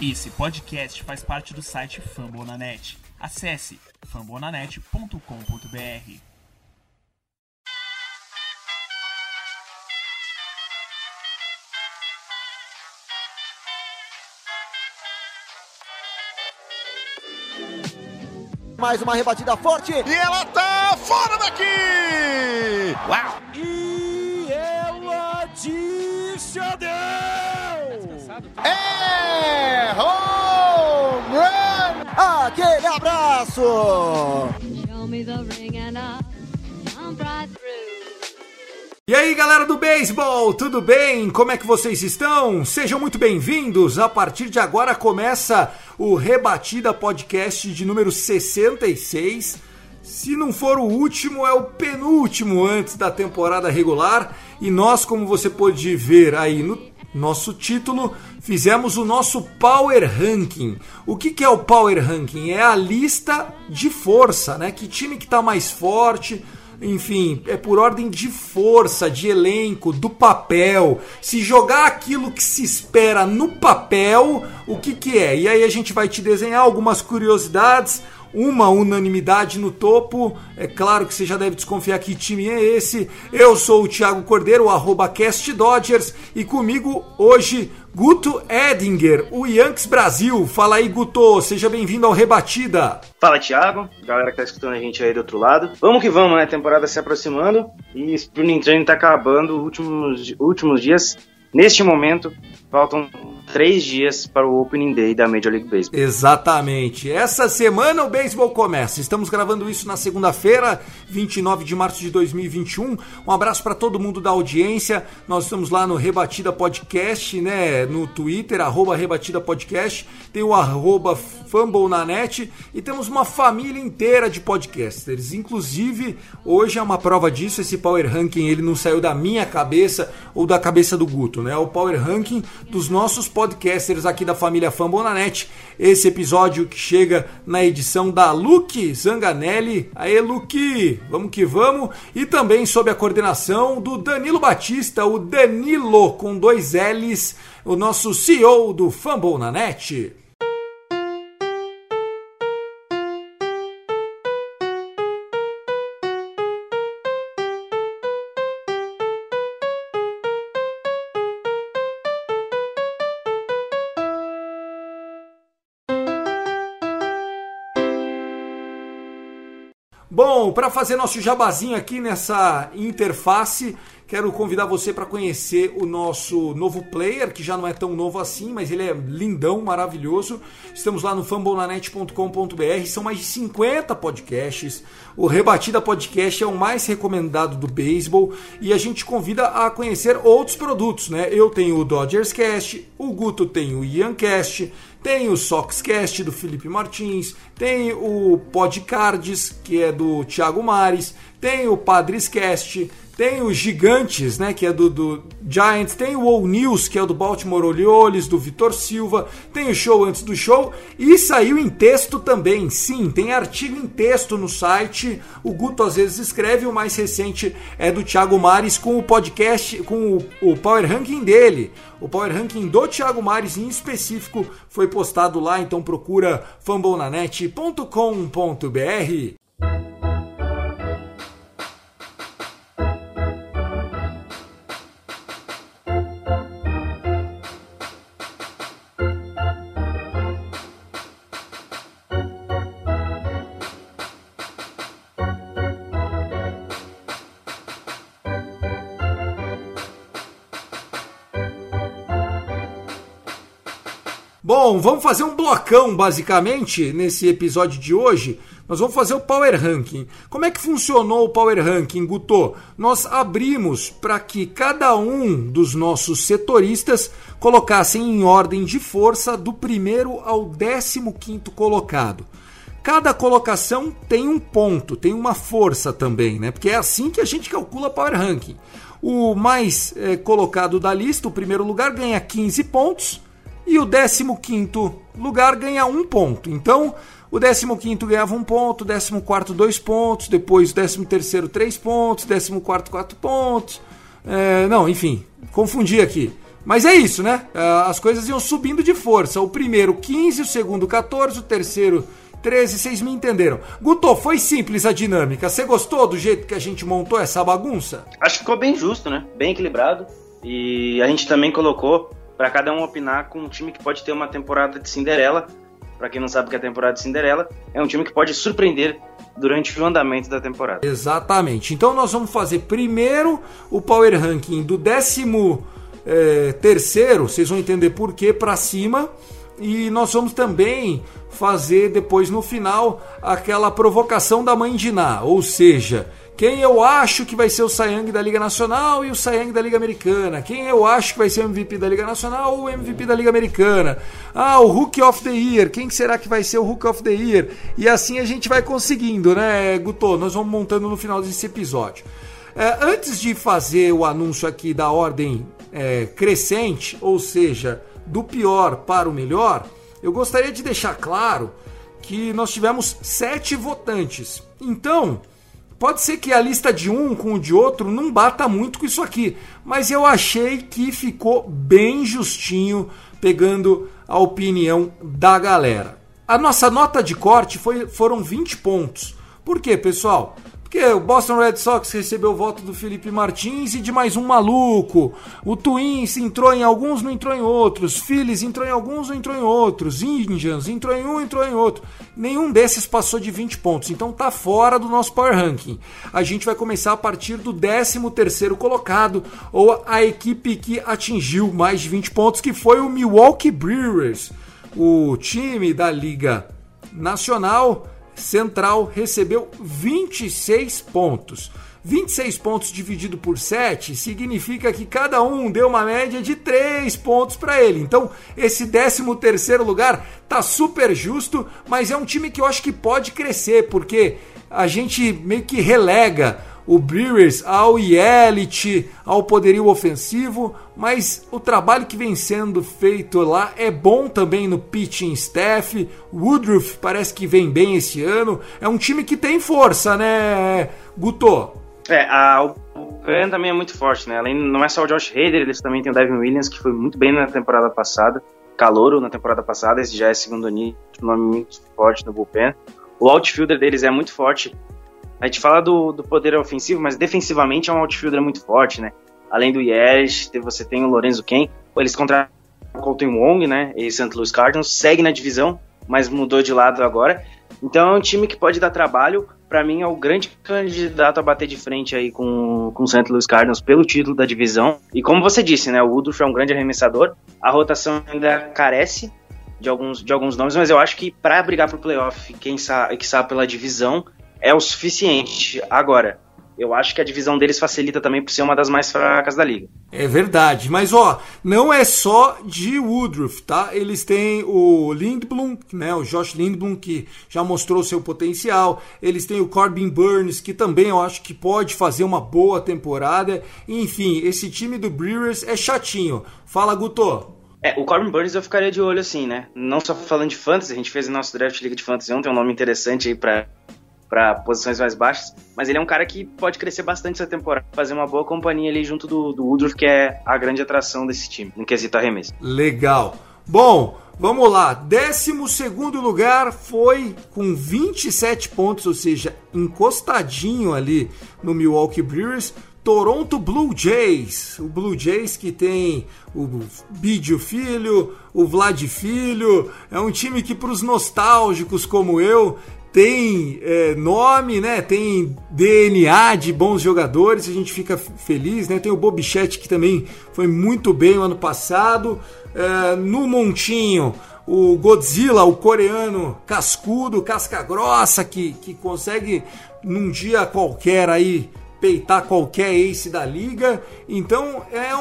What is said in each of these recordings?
Esse podcast faz parte do site Fumble na Net. Acesse fumblenanet.com.br. Mais uma rebatida forte. E ela tá fora daqui! Uau! E ela disse adeus! É home run! Aquele abraço! E aí, galera do beisebol, tudo bem? Como é que vocês estão? Sejam muito bem-vindos. A partir de agora começa o Rebatida Podcast de número 66. Se não for o último, é o penúltimo antes da temporada regular. E nós, como você pode ver aí no nosso título, fizemos o nosso Power Ranking. O que é o Power Ranking? É a lista de força, né? Que time que tá mais forte... Enfim, é por ordem de força, de elenco, do papel. Se jogar aquilo que se espera no papel, o que é? E aí a gente vai te desenhar algumas curiosidades, uma unanimidade no topo. É claro que você já deve desconfiar que time é esse. Eu sou o Thiago Cordeiro, @CastDodgers, e comigo hoje, Guto Edinger, o Yankees Brasil. Fala aí, Guto, seja bem-vindo ao Rebatida. Fala, Thiago, galera que tá escutando a gente aí do outro lado. Vamos que vamos, né? Temporada se aproximando e Spring Training tá acabando, últimos dias. Neste momento, faltam 3 dias para o Opening Day da Major League Baseball. Exatamente. Essa semana o beisebol começa. Estamos gravando isso na segunda-feira, 29 de março de 2021. Um abraço para todo mundo da audiência. Nós estamos lá no Rebatida Podcast, né? No Twitter, @Rebatida Podcast. Tem o @Fumble na Net. E temos uma família inteira de podcasters. Inclusive, hoje é uma prova disso. Esse Power Ranking, ele não saiu da minha cabeça ou da cabeça do Guto, né? O Power Ranking dos nossos podcasters aqui da família Fumble na Net. Esse episódio que chega na edição da Lucky Zanganelli. Aê, Lucky! Vamos que vamos! E também sob a coordenação do Danilo Batista, o Danilo com 2 L's, o nosso CEO do Fumble na Net. Bom, para fazer nosso jabazinho aqui nessa interface, quero convidar você para conhecer o nosso novo player, que já não é tão novo assim, mas ele é lindão, maravilhoso. Estamos lá no fumblenanet.com.br, são mais de 50 podcasts. O Rebatida Podcast é o mais recomendado do beisebol e a gente convida a conhecer outros produtos, né? Eu tenho o Dodgers Cast, o Guto tem o Yan Cast, tem o Soxcast do Felipe Martins, tem o Podcards, que é do Thiago Mares, tem o Padrescast, tem o Gigantes, né, que é do Giants, tem o All News, que é do Baltimore Orioles, do Vitor Silva, tem o Show Antes do Show, e saiu em texto também, sim, tem artigo em texto no site, o Guto às vezes escreve, o mais recente é do Thiago Mares com o podcast, com o Power Ranking dele. O Power Ranking do Thiago Mares em específico foi postado lá, então procura fumblenanet.com.br. Bom, vamos fazer um blocão, basicamente, nesse episódio de hoje. Nós vamos fazer o Power Ranking. Como é que funcionou o Power Ranking, Guto? Nós abrimos para que cada um dos nossos setoristas colocassem em ordem de força do primeiro ao 15º colocado. Cada colocação tem um ponto, tem uma força também, né? Porque é assim que a gente calcula Power Ranking. O mais colocado da lista, o primeiro lugar, ganha 15 pontos. E o 15º lugar ganha 1 ponto. Então, o 15º ganhava 1 ponto, o 14º 2 pontos, depois o 13º 3 pontos, 14º 4 pontos. Confundi aqui. Mas é isso, né? As coisas iam subindo de força. O primeiro 15, o segundo 14, o terceiro 13, vocês me entenderam. Guto, foi simples a dinâmica. Você gostou do jeito que a gente montou essa bagunça? Acho que ficou bem justo, né? Bem equilibrado. E a gente também colocou para cada um opinar com um time que pode ter uma temporada de Cinderela. Para quem não sabe o que é a temporada de Cinderela, é um time que pode surpreender durante o andamento da temporada. Exatamente. Então nós vamos fazer primeiro o Power Ranking do 13º, vocês vão entender por que, para cima, e nós vamos também fazer depois no final aquela provocação da mãe de Ná, ou seja, quem eu acho que vai ser o Cy Young da Liga Nacional e o Cy Young da Liga Americana, quem eu acho que vai ser o MVP da Liga Nacional ou o MVP da Liga Americana, ah, o Rookie of the Year, quem será que vai ser o Rookie of the Year, e assim a gente vai conseguindo, né, Guto? Nós vamos montando no final desse episódio. Antes de fazer o anúncio aqui da ordem crescente, ou seja, do pior para o melhor, eu gostaria de deixar claro que nós tivemos 7 votantes. Então, pode ser que a lista de um com o de outro não bata muito com isso aqui, mas eu achei que ficou bem justinho, pegando a opinião da galera. A nossa nota de corte foram 20 pontos. Por quê, pessoal? Porque o Boston Red Sox recebeu o voto do Felipe Martins e de mais um maluco. O Twins entrou em alguns, não entrou em outros. Phillies entrou em alguns, não entrou em outros. Indians entrou em um, entrou em outro. Nenhum desses passou de 20 pontos. Então tá fora do nosso Power Ranking. A gente vai começar a partir do 13º colocado, ou a equipe que atingiu mais de 20 pontos, que foi o Milwaukee Brewers. O time da Liga Nacional Central recebeu 26 pontos. 26 pontos dividido por 7 significa que cada um deu uma média de 3 pontos para ele. Então, esse 13º lugar tá super justo, mas é um time que eu acho que pode crescer, porque a gente meio que relega o Brewers ao elite, ao poderio ofensivo, mas o trabalho que vem sendo feito lá é bom também no pitching staff. Woodruff parece que vem bem esse ano. É um time que tem força, né, Guto? O Cleveland também é muito forte, né? Além, não é só o Josh Hader, eles também têm o Devin Williams, que foi muito bem na temporada passada. Calouro na temporada passada, esse já é segundo nível, um nome muito forte no bullpen. O outfielder deles é muito forte. A gente fala do poder ofensivo, mas defensivamente é um outfielder muito forte, né? Além do Yelich, você tem o Lorenzo Cain. Eles contrataram o Colton Wong, né? E St. Louis Cardinals. Segue na divisão, mas mudou de lado agora. Então é um time que pode dar trabalho. Para mim é o grande candidato a bater de frente aí com o St. Louis Cardinals pelo título da divisão. E como você disse, né? O Woodruff é um grande arremessador. A rotação ainda carece de alguns nomes, mas eu acho que para brigar pro playoff, quem sabe pela divisão, é o suficiente. Agora, eu acho que a divisão deles facilita também por ser uma das mais fracas da liga. É verdade, mas ó, não é só de Woodruff, tá? Eles têm o Lindblom, né? O Josh Lindblom, que já mostrou seu potencial. Eles têm o Corbin Burns, que também eu acho que pode fazer uma boa temporada. Enfim, esse time do Brewers é chatinho. Fala, Guto. O Corbin Burns eu ficaria de olho assim, né? Não só falando de fantasy, a gente fez o nosso draft Liga de Fantasy ontem, um nome interessante aí para posições mais baixas, mas ele é um cara que pode crescer bastante essa temporada, fazer uma boa companhia ali junto do Woodruff, que é a grande atração desse time, no quesito arremesso. Legal. Bom, vamos lá. 12º lugar foi com 27 pontos, ou seja, encostadinho ali no Milwaukee Brewers, Toronto Blue Jays. O Blue Jays que tem o Bidio Filho, o Vlad Filho, é um time que para os nostálgicos como eu, tem nome, né? Tem DNA de bons jogadores, a gente fica feliz, né? Tem o Bo Bichette, que também foi muito bem o ano passado. No montinho, o Godzilla, o coreano cascudo, casca grossa, que consegue num dia qualquer aí peitar qualquer ace da liga. Então é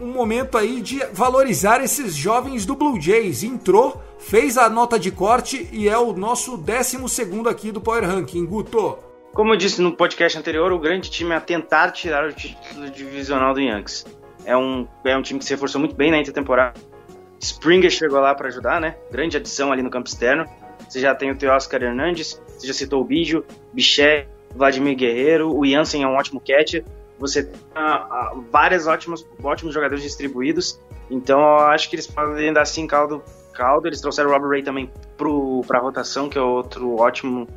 um momento aí de valorizar esses jovens do Blue Jays. Entrou, fez a nota de corte e é o nosso 12º aqui do Power Ranking. Guto. Como eu disse no podcast anterior, o grande time a tentar tirar o título divisional do Yankees. É um time que se reforçou muito bem na intertemporada. Springer chegou lá para ajudar, né? Grande adição ali no campo externo. Você já tem o Teoscar Hernandes, você já citou o Bicho, Bichette, Vladimir Guerrero, o Jansen é um ótimo catcher, você tem vários ótimos jogadores distribuídos, então eu acho que eles podem dar sim caldo. Eles trouxeram o Robert Ray também para a rotação, que é outro ótimo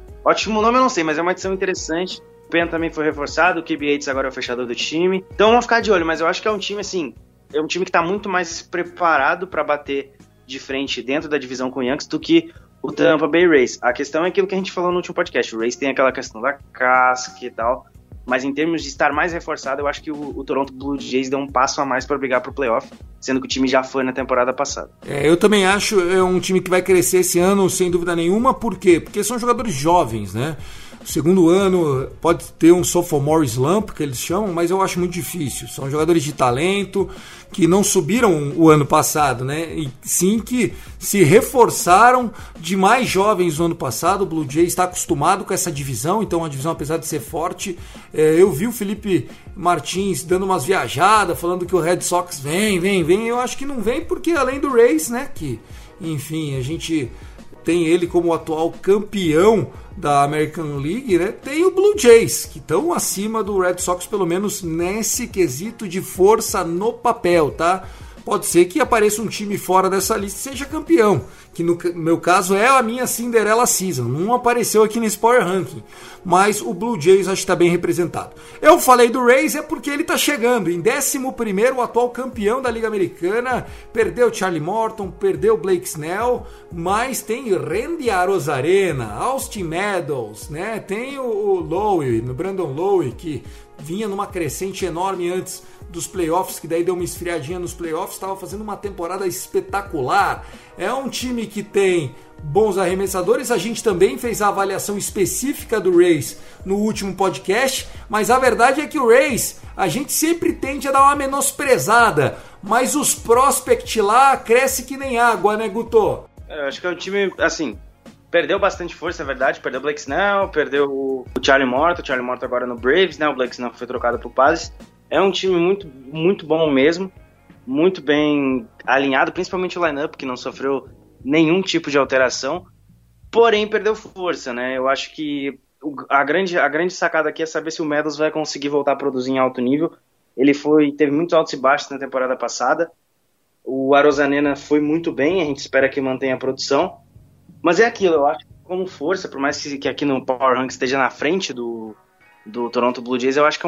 nome, eu não sei, mas é uma adição interessante. O Pena também foi reforçado, o Kirby Yates agora é o fechador do time, então vamos ficar de olho, mas eu acho que é um time assim, é um time que está muito mais preparado para bater de frente dentro da divisão com o Yankees do que o Tampa Bay Rays. A questão é aquilo que a gente falou no último podcast, o Rays tem aquela questão da casca e tal, mas em termos de estar mais reforçado, eu acho que o Toronto Blue Jays deu um passo a mais para brigar para o playoff, sendo que o time já foi na temporada passada. Eu também acho é um time que vai crescer esse ano, sem dúvida nenhuma. Por quê? Porque são jogadores jovens, né? O segundo ano pode ter um sophomore slump, que eles chamam, mas eu acho muito difícil. São jogadores de talento que não subiram o ano passado, né? E sim que se reforçaram de mais jovens no ano passado. O Blue Jays está acostumado com essa divisão, então a divisão, apesar de ser forte, eu vi o Felipe Martins dando umas viajadas, falando que o Red Sox vem. Eu acho que não vem, porque além do Rays, né? Que, enfim, a gente tem ele como atual campeão da American League, né? Tem o Blue Jays, que estão acima do Red Sox, pelo menos nesse quesito de força no papel, tá? Pode ser que apareça um time fora dessa lista e seja campeão, que no meu caso é a minha Cinderella Season, não apareceu aqui nesse Power Ranking, mas o Blue Jays acho que está bem representado. Eu falei do Rays é porque ele está chegando em 11º, o atual campeão da Liga Americana, perdeu Charlie Morton, perdeu Blake Snell, mas tem Randy Arozarena, Austin Meadows, né? Tem o Lowe, o Brandon Lowe, que vinha numa crescente enorme antes dos playoffs, que daí deu uma esfriadinha nos playoffs, estava fazendo uma temporada espetacular. É um time que tem bons arremessadores, a gente também fez a avaliação específica do Rays no último podcast, mas a verdade é que o Rays, a gente sempre tende a dar uma menosprezada, mas os prospect lá cresce que nem água, né, Guto? Eu acho que é um time, assim, perdeu bastante força, é verdade, perdeu o Blake Snell, perdeu o Charlie Morton agora no Braves, né, o Blake Snell foi trocado pro Padres. É um time muito, muito bom mesmo, muito bem alinhado, principalmente o line-up, que não sofreu nenhum tipo de alteração, porém perdeu força, né? Eu acho que a grande sacada aqui é saber se o Meadows vai conseguir voltar a produzir em alto nível. Ele teve muitos altos e baixos na temporada passada, o Arozarena foi muito bem, a gente espera que mantenha a produção, mas é aquilo, eu acho que como força, por mais que aqui no Power Rank esteja na frente do Toronto Blue Jays, eu acho que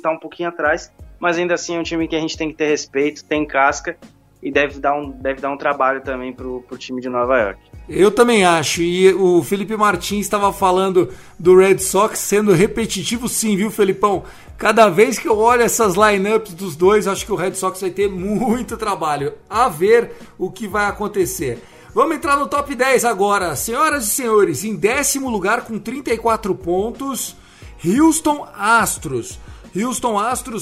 tá um pouquinho atrás, mas ainda assim é um time que a gente tem que ter respeito, tem casca e deve dar um trabalho também pro time de Nova York. Eu também acho, e o Felipe Martins estava falando do Red Sox, sendo repetitivo sim, viu, Felipão? Cada vez que eu olho essas lineups dos dois, acho que o Red Sox vai ter muito trabalho, a ver o que vai acontecer. Vamos entrar no top 10 agora, senhoras e senhores, em 10º com 34 pontos, Houston Astros,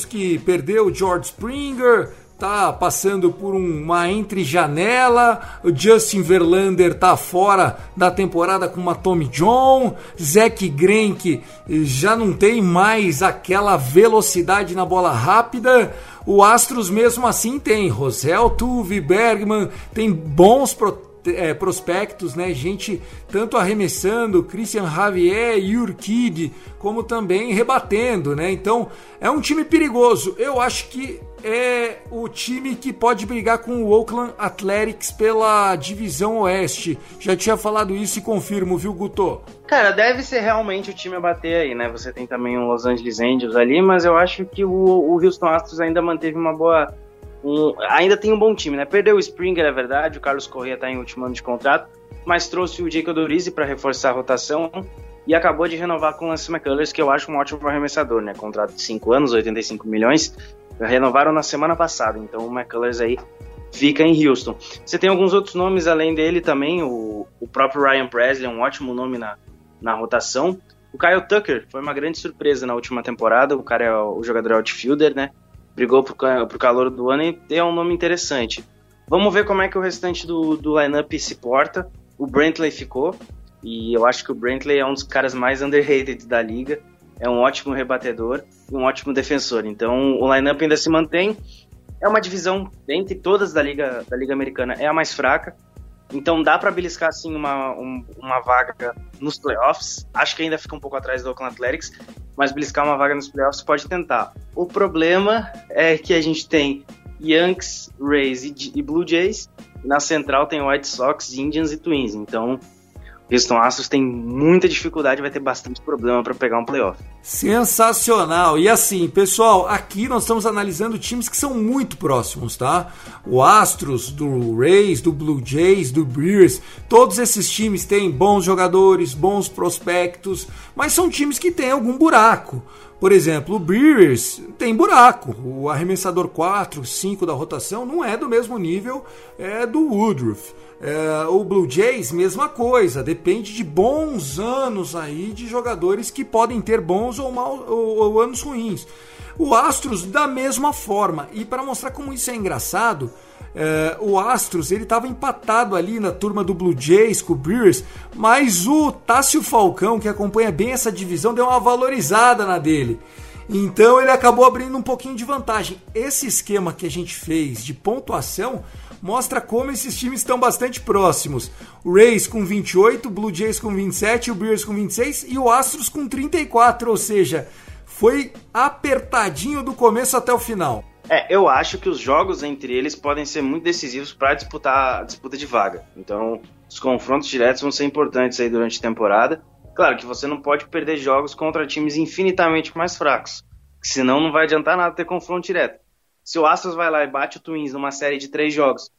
que perdeu o George Springer, tá passando por uma entre-janela, o Justin Verlander tá fora da temporada com uma Tommy John, Zach Greinke já não tem mais aquela velocidade na bola rápida. O Astros mesmo assim tem José Altuve, Bergman, tem bons prospectos, né, gente tanto arremessando, Christian Javier e Urquidy, como também rebatendo, né, então é um time perigoso. Eu acho que é o time que pode brigar com o Oakland Athletics pela divisão oeste, já tinha falado isso e confirmo, viu, Guto? Cara, deve ser realmente o time a bater aí, né, você tem também o Los Angeles Angels ali, mas eu acho que o Houston Astros ainda manteve uma boa... ainda tem um bom time, né? Perdeu o Springer, é verdade, o Carlos Correa está em último ano de contrato, mas trouxe o Jacob Dorizzi para reforçar a rotação e acabou de renovar com o Lance McCullers, que eu acho um ótimo arremessador, né? Contrato de 5 anos, 85 milhões, renovaram na semana passada, então o McCullers aí fica em Houston. Você tem alguns outros nomes além dele também, o próprio Ryan Presley, um ótimo nome na rotação. O Kyle Tucker foi uma grande surpresa na última temporada, o cara é o jogador outfielder, né? Brigou pro calor do ano e é um nome interessante. Vamos ver como é que o restante do lineup se porta. O Brantley ficou, e eu acho que o Brantley é um dos caras mais underrated da liga. É um ótimo rebatedor e um ótimo defensor. Então o lineup ainda se mantém. É uma divisão, entre todas da liga americana, é a mais fraca. Então dá para beliscar assim uma vaga nos playoffs. Acho que ainda fica um pouco atrás do Oakland Athletics, mas beliscar uma vaga nos playoffs pode tentar. O problema é que a gente tem Yankees, Rays e Blue Jays. Na central tem White Sox, Indians e Twins. Então o Houston Astros tem muita dificuldade, vai ter bastante problema para pegar um playoff. Sensacional! E assim, pessoal, aqui nós estamos analisando times que são muito próximos, tá? O Astros, do Rays, do Blue Jays, do Brewers, todos esses times têm bons jogadores, bons prospectos, mas são times que têm algum buraco. Por exemplo, o Brewers tem buraco, o arremessador 4, 5 da rotação não é do mesmo nível do Woodruff. O Blue Jays, mesma coisa, depende de bons anos aí de jogadores que podem ter bons ou, mal, ou anos ruins. O Astros da mesma forma, e para mostrar como isso é engraçado, o Astros ele estava empatado ali na turma do Blue Jays com o Brewers, mas o Tássio Falcão, que acompanha bem essa divisão, deu uma valorizada na dele. Então ele acabou abrindo um pouquinho de vantagem. Esse esquema que a gente fez de pontuação mostra como esses times estão bastante próximos. O Rays com 28, o Blue Jays com 27, o Brewers com 26 e o Astros com 34, ou seja, foi apertadinho do começo até o final. Eu acho que os jogos entre eles podem ser muito decisivos para disputar a disputa de vaga. Então, os confrontos diretos vão ser importantes aí durante a temporada. Claro que você não pode perder jogos contra times infinitamente mais fracos, senão não vai adiantar nada ter confronto direto. Se o Astros vai lá e bate o Twins numa série de 3 jogos,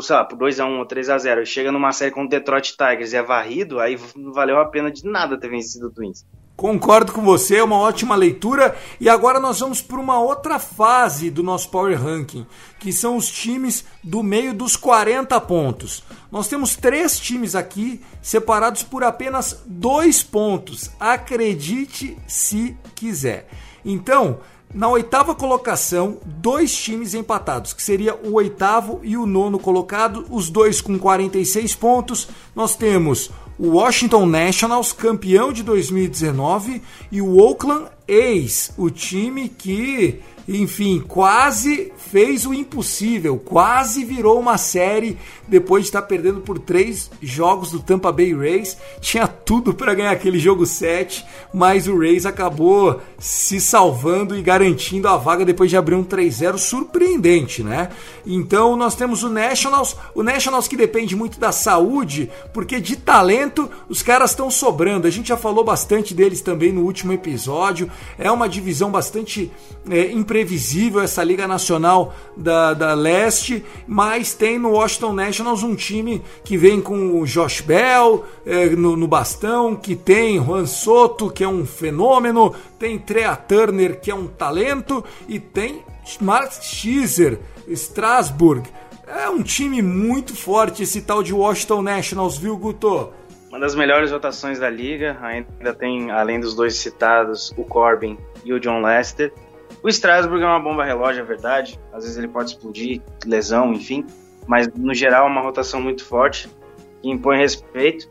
sei lá, por 2-1 ou 3-0, e chega numa série com o Detroit Tigers e é varrido, aí não valeu a pena de nada ter vencido o Twins. Concordo com você, é uma ótima leitura. E agora nós vamos para uma outra fase do nosso Power Ranking, que são os times do meio dos 40 pontos. Nós temos 3 times aqui, separados por apenas 2 pontos. Acredite se quiser. Então, na 8ª colocação, 2 times empatados, que seria o 8º e o 9º colocado, os 2 com 46 pontos. Nós temos o Washington Nationals, campeão de 2019, e o Oakland A's, o time que, enfim, quase fez o impossível, quase virou uma série depois de estar perdendo por 3 jogos do Tampa Bay Rays. Tinha tudo para ganhar aquele jogo 7, mas o Rays acabou se salvando e garantindo a vaga depois de abrir um 3-0 surpreendente, né? Então nós temos o Nationals que depende muito da saúde, porque de talento os caras estão sobrando, a gente já falou bastante deles também no último episódio. É uma divisão bastante imprevisível essa Liga Nacional da Leste, mas tem no Washington Nationals um time que vem com o Josh Bell no bastão, que tem Juan Soto, que é um fenômeno, tem Trea Turner, que é um talento, e tem Mark Scherzer, Strasburg. É um time muito forte esse tal de Washington Nationals, viu, Guto? Uma das melhores rotações da liga, ainda tem, além dos 2 citados, o Corbin e o John Lester. O Strasburg é uma bomba relógio, é verdade, às vezes ele pode explodir, lesão, enfim, mas no geral é uma rotação muito forte, que impõe respeito.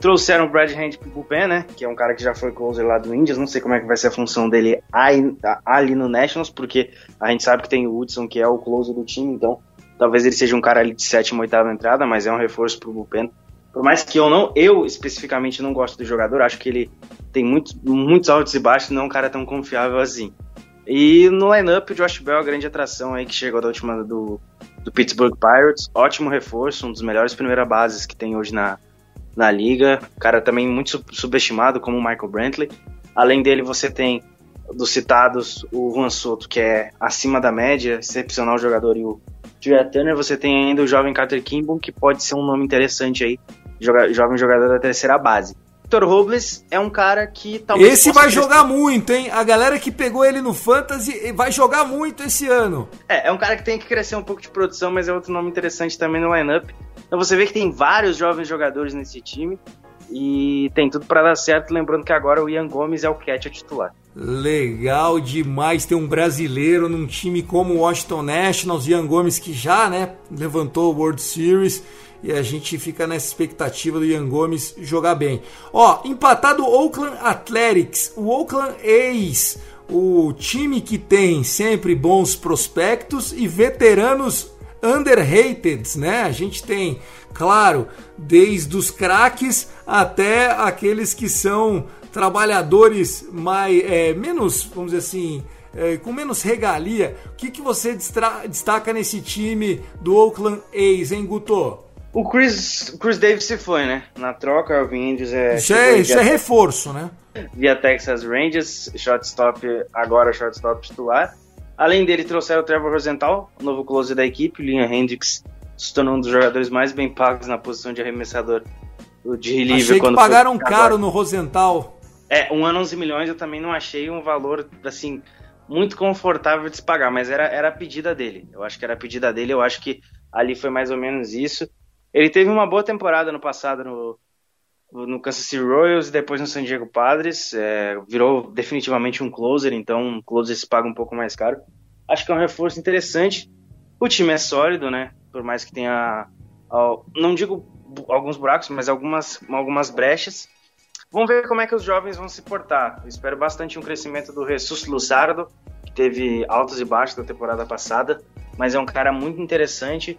Trouxeram o Brad Hand pro bullpen, né, que é um cara que já foi closer lá do Indians, não sei como é que vai ser a função dele ali no Nationals, porque a gente sabe que tem o Woodson, que é o closer do time, então talvez ele seja um cara ali de 7ª, 8ª entrada, mas é um reforço pro bullpen. Por mais que eu especificamente não gosto do jogador, acho que ele tem muitos altos e baixos, não é um cara tão confiável assim. E no lineup, o Josh Bell é a grande atração aí que chegou da última do Pittsburgh Pirates, ótimo reforço, um dos melhores primeira bases que tem hoje na liga, cara também muito subestimado como o Michael Brantley. Além dele você tem, dos citados, o Juan Soto, que é acima da média, excepcional jogador, e o Trea Turner. Você tem ainda o jovem Carter Kimball, que pode ser um nome interessante aí, jovem jogador da terceira base. Victor Robles é um cara que talvez... Esse vai jogar muito, hein? A galera que pegou ele no Fantasy vai jogar muito esse ano. É um cara que tem que crescer um pouco de produção, mas é outro nome interessante também no lineup. Então você vê que tem vários jovens jogadores nesse time e tem tudo para dar certo, lembrando que agora o Yan Gomes é o catcher titular. Legal demais ter um brasileiro num time como o Washington Nationals, Yan Gomes, que já, né, levantou o World Series, e a gente fica nessa expectativa do Yan Gomes jogar bem. Empatado o Oakland Athletics, o Oakland A's, o time que tem sempre bons prospectos e veteranos underrated, né? A gente tem, claro, desde os craques até aqueles que são trabalhadores mais, menos, vamos dizer assim, com menos regalia. O que você destaca nesse time do Oakland A's, hein, Guto? O Chris Davis se foi, né? Na troca, o Indians isso é reforço, né? Via Texas Rangers, shortstop titular. Além dele, trouxeram o Trevor Rosenthal, o novo closer da equipe. O Liam Hendricks se tornou um dos jogadores mais bem pagos na posição de arremessador de reliever. Achei que pagaram caro no Rosenthal. $1 ano 11 milhões eu também não achei um valor, assim, muito confortável de se pagar, mas era a pedida dele. Eu acho que ali foi mais ou menos isso. Ele teve uma boa temporada no passado no Kansas City Royals e depois no San Diego Padres. Virou definitivamente um closer, então um closer se paga um pouco mais caro. Acho que é um reforço interessante. O time é sólido, né? Por mais que tenha, não digo alguns buracos, mas algumas brechas. Vamos ver como é que os jovens vão se portar. Eu espero bastante um crescimento do Jesus Luzardo, que teve altos e baixos da temporada passada, mas é um cara muito interessante,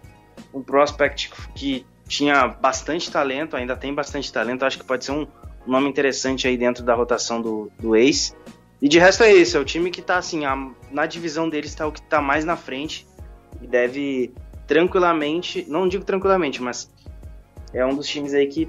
um prospect que tinha bastante talento, ainda tem bastante talento. Acho que pode ser um nome interessante aí dentro da rotação do Ace. E de resto é isso, é o time que tá assim, na divisão deles tá o que tá mais na frente e deve tranquilamente, não digo tranquilamente, mas é um dos times aí que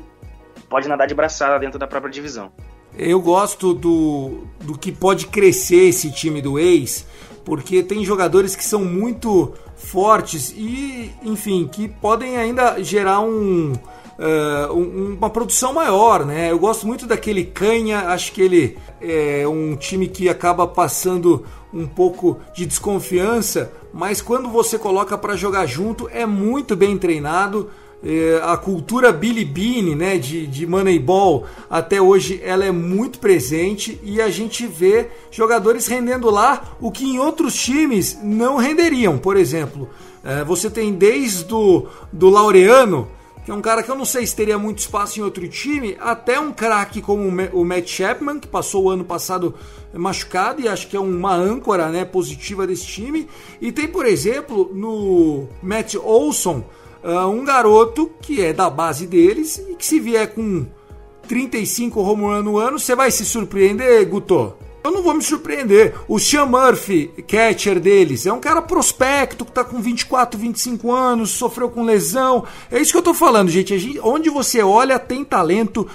pode nadar de braçada dentro da própria divisão. Eu gosto do que pode crescer esse time do Ace, porque tem jogadores que são muito fortes e, enfim, que podem ainda gerar uma produção maior, né? Eu gosto muito daquele Canha, acho que ele é um time que acaba passando um pouco de desconfiança, mas quando você coloca para jogar junto é muito bem treinado. A cultura Billy Beane, né, de Moneyball, até hoje ela é muito presente e a gente vê jogadores rendendo lá o que em outros times não renderiam. Por exemplo, você tem desde do Laureano, que é um cara que eu não sei se teria muito espaço em outro time, até um craque como o Matt Chapman, que passou o ano passado machucado e acho que é uma âncora, né, positiva desse time. E tem, por exemplo, no Matt Olson, um garoto que é da base deles e que se vier com 35 home run no ano, você vai se surpreender, Guto? Eu não vou me surpreender. O Sean Murphy, catcher deles, é um cara prospecto que tá com 24, 25 anos, sofreu com lesão. É isso que eu tô falando, gente. Onde você olha tem talento.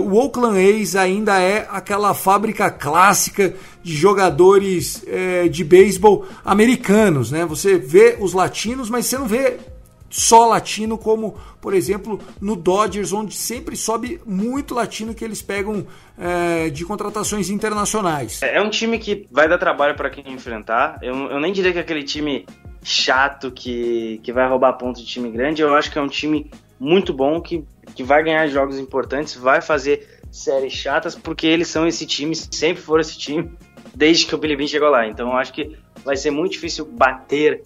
O Oakland A's ainda é aquela fábrica clássica de jogadores de beisebol americanos, né? Você vê os latinos, mas você não vê só latino, como, por exemplo, no Dodgers, onde sempre sobe muito latino que eles pegam de contratações internacionais. É um time que vai dar trabalho para quem enfrentar. Eu nem diria que é aquele time chato que vai roubar ponto de time grande. Eu acho que é um time muito bom, que vai ganhar jogos importantes, vai fazer séries chatas, porque eles são esse time, sempre foram esse time, desde que o Billy Beane chegou lá. Então eu acho que vai ser muito difícil bater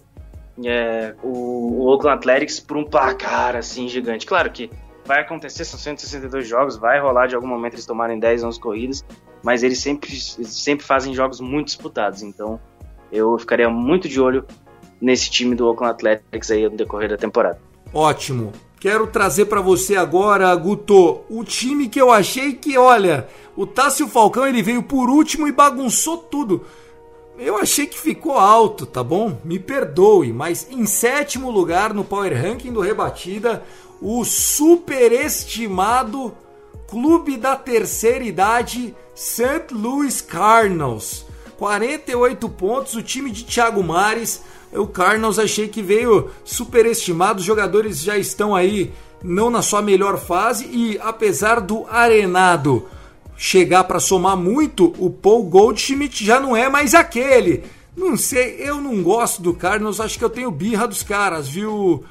o Oakland Athletics por um placar assim gigante. Claro que vai acontecer, são 162 jogos, vai rolar de algum momento eles tomarem 10, 11 corridas, mas eles sempre fazem jogos muito disputados, então eu ficaria muito de olho nesse time do Oakland Athletics aí no decorrer da temporada. Ótimo! Quero trazer para você agora, Guto, o time que eu achei que, olha, o Tássio Falcão, ele veio por último e bagunçou tudo. Eu achei que ficou alto, tá bom? Me perdoe, mas em 7º lugar no Power Ranking do Rebatida, o superestimado clube da terceira idade, St. Louis Cardinals. 48 pontos, o time de Thiago Mares. O Cardinals achei que veio superestimado, os jogadores já estão aí não na sua melhor fase e apesar do arenado chegar para somar muito, o Paul Goldschmidt já não é mais aquele. Não sei, eu não gosto do Cardinals, acho que eu tenho birra dos caras, viu,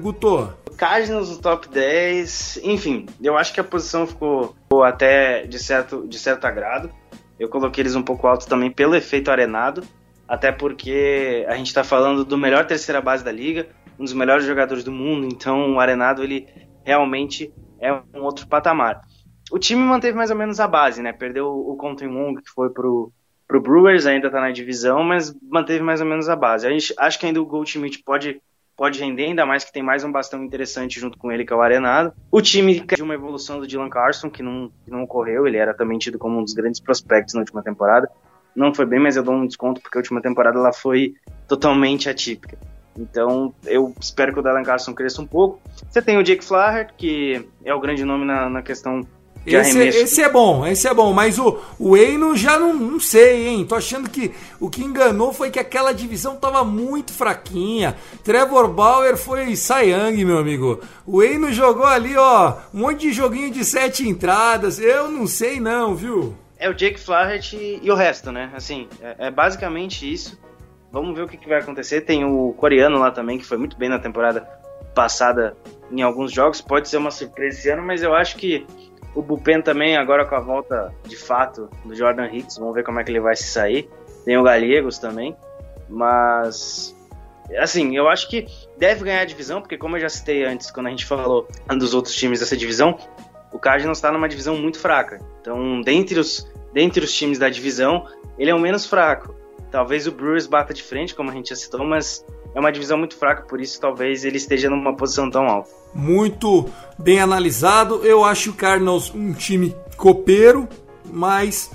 Guto? Cardinals no top 10, enfim, eu acho que a posição ficou até de certo agrado. Eu coloquei eles um pouco alto também pelo efeito arenado, até porque a gente está falando do melhor terceira base da liga, um dos melhores jogadores do mundo, então o arenado ele realmente é um outro patamar. O time manteve mais ou menos a base, né? Perdeu o Colton Wong, que foi pro Brewers, ainda tá na divisão, mas manteve mais ou menos a base. Acho que ainda o Goldschmidt pode pode render, ainda mais que tem mais um bastão interessante junto com ele, que é o Arenado. O time de uma evolução do Dylan Carlson, que não ocorreu, ele era também tido como um dos grandes prospectos na última temporada. Não foi bem, mas eu dou um desconto, porque a última temporada ela foi totalmente atípica. Então, eu espero que o Dylan Carlson cresça um pouco. Você tem o Jake Flaherty, que é o grande nome na questão de arremesso. Esse é bom, mas o Eino já não sei, hein? Tô achando que o que enganou foi que aquela divisão tava muito fraquinha. Trevor Bauer foi Cy Young, meu amigo. O Eino jogou ali, ó, um monte de joguinho de 7 entradas. Eu não sei não, viu? É o Jake Flaherty e o resto, né? Assim, é basicamente isso. Vamos ver o que vai acontecer. Tem o coreano lá também, que foi muito bem na temporada passada em alguns jogos. Pode ser uma surpresa esse ano, mas eu acho que o bullpen também, agora com a volta de fato do Jordan Hicks, vamos ver como é que ele vai se sair. Tem o Gallegos também, mas assim, eu acho que deve ganhar a divisão, porque como eu já citei antes, quando a gente falou dos outros times dessa divisão, o Cardinals está numa divisão muito fraca. Então, dentre os times da divisão, ele é o menos fraco. Talvez o Brewers bata de frente, como a gente já citou, mas é uma divisão muito fraca, por isso talvez ele esteja numa posição tão alta. Muito bem analisado. Eu acho o Cardinals um time copeiro, mas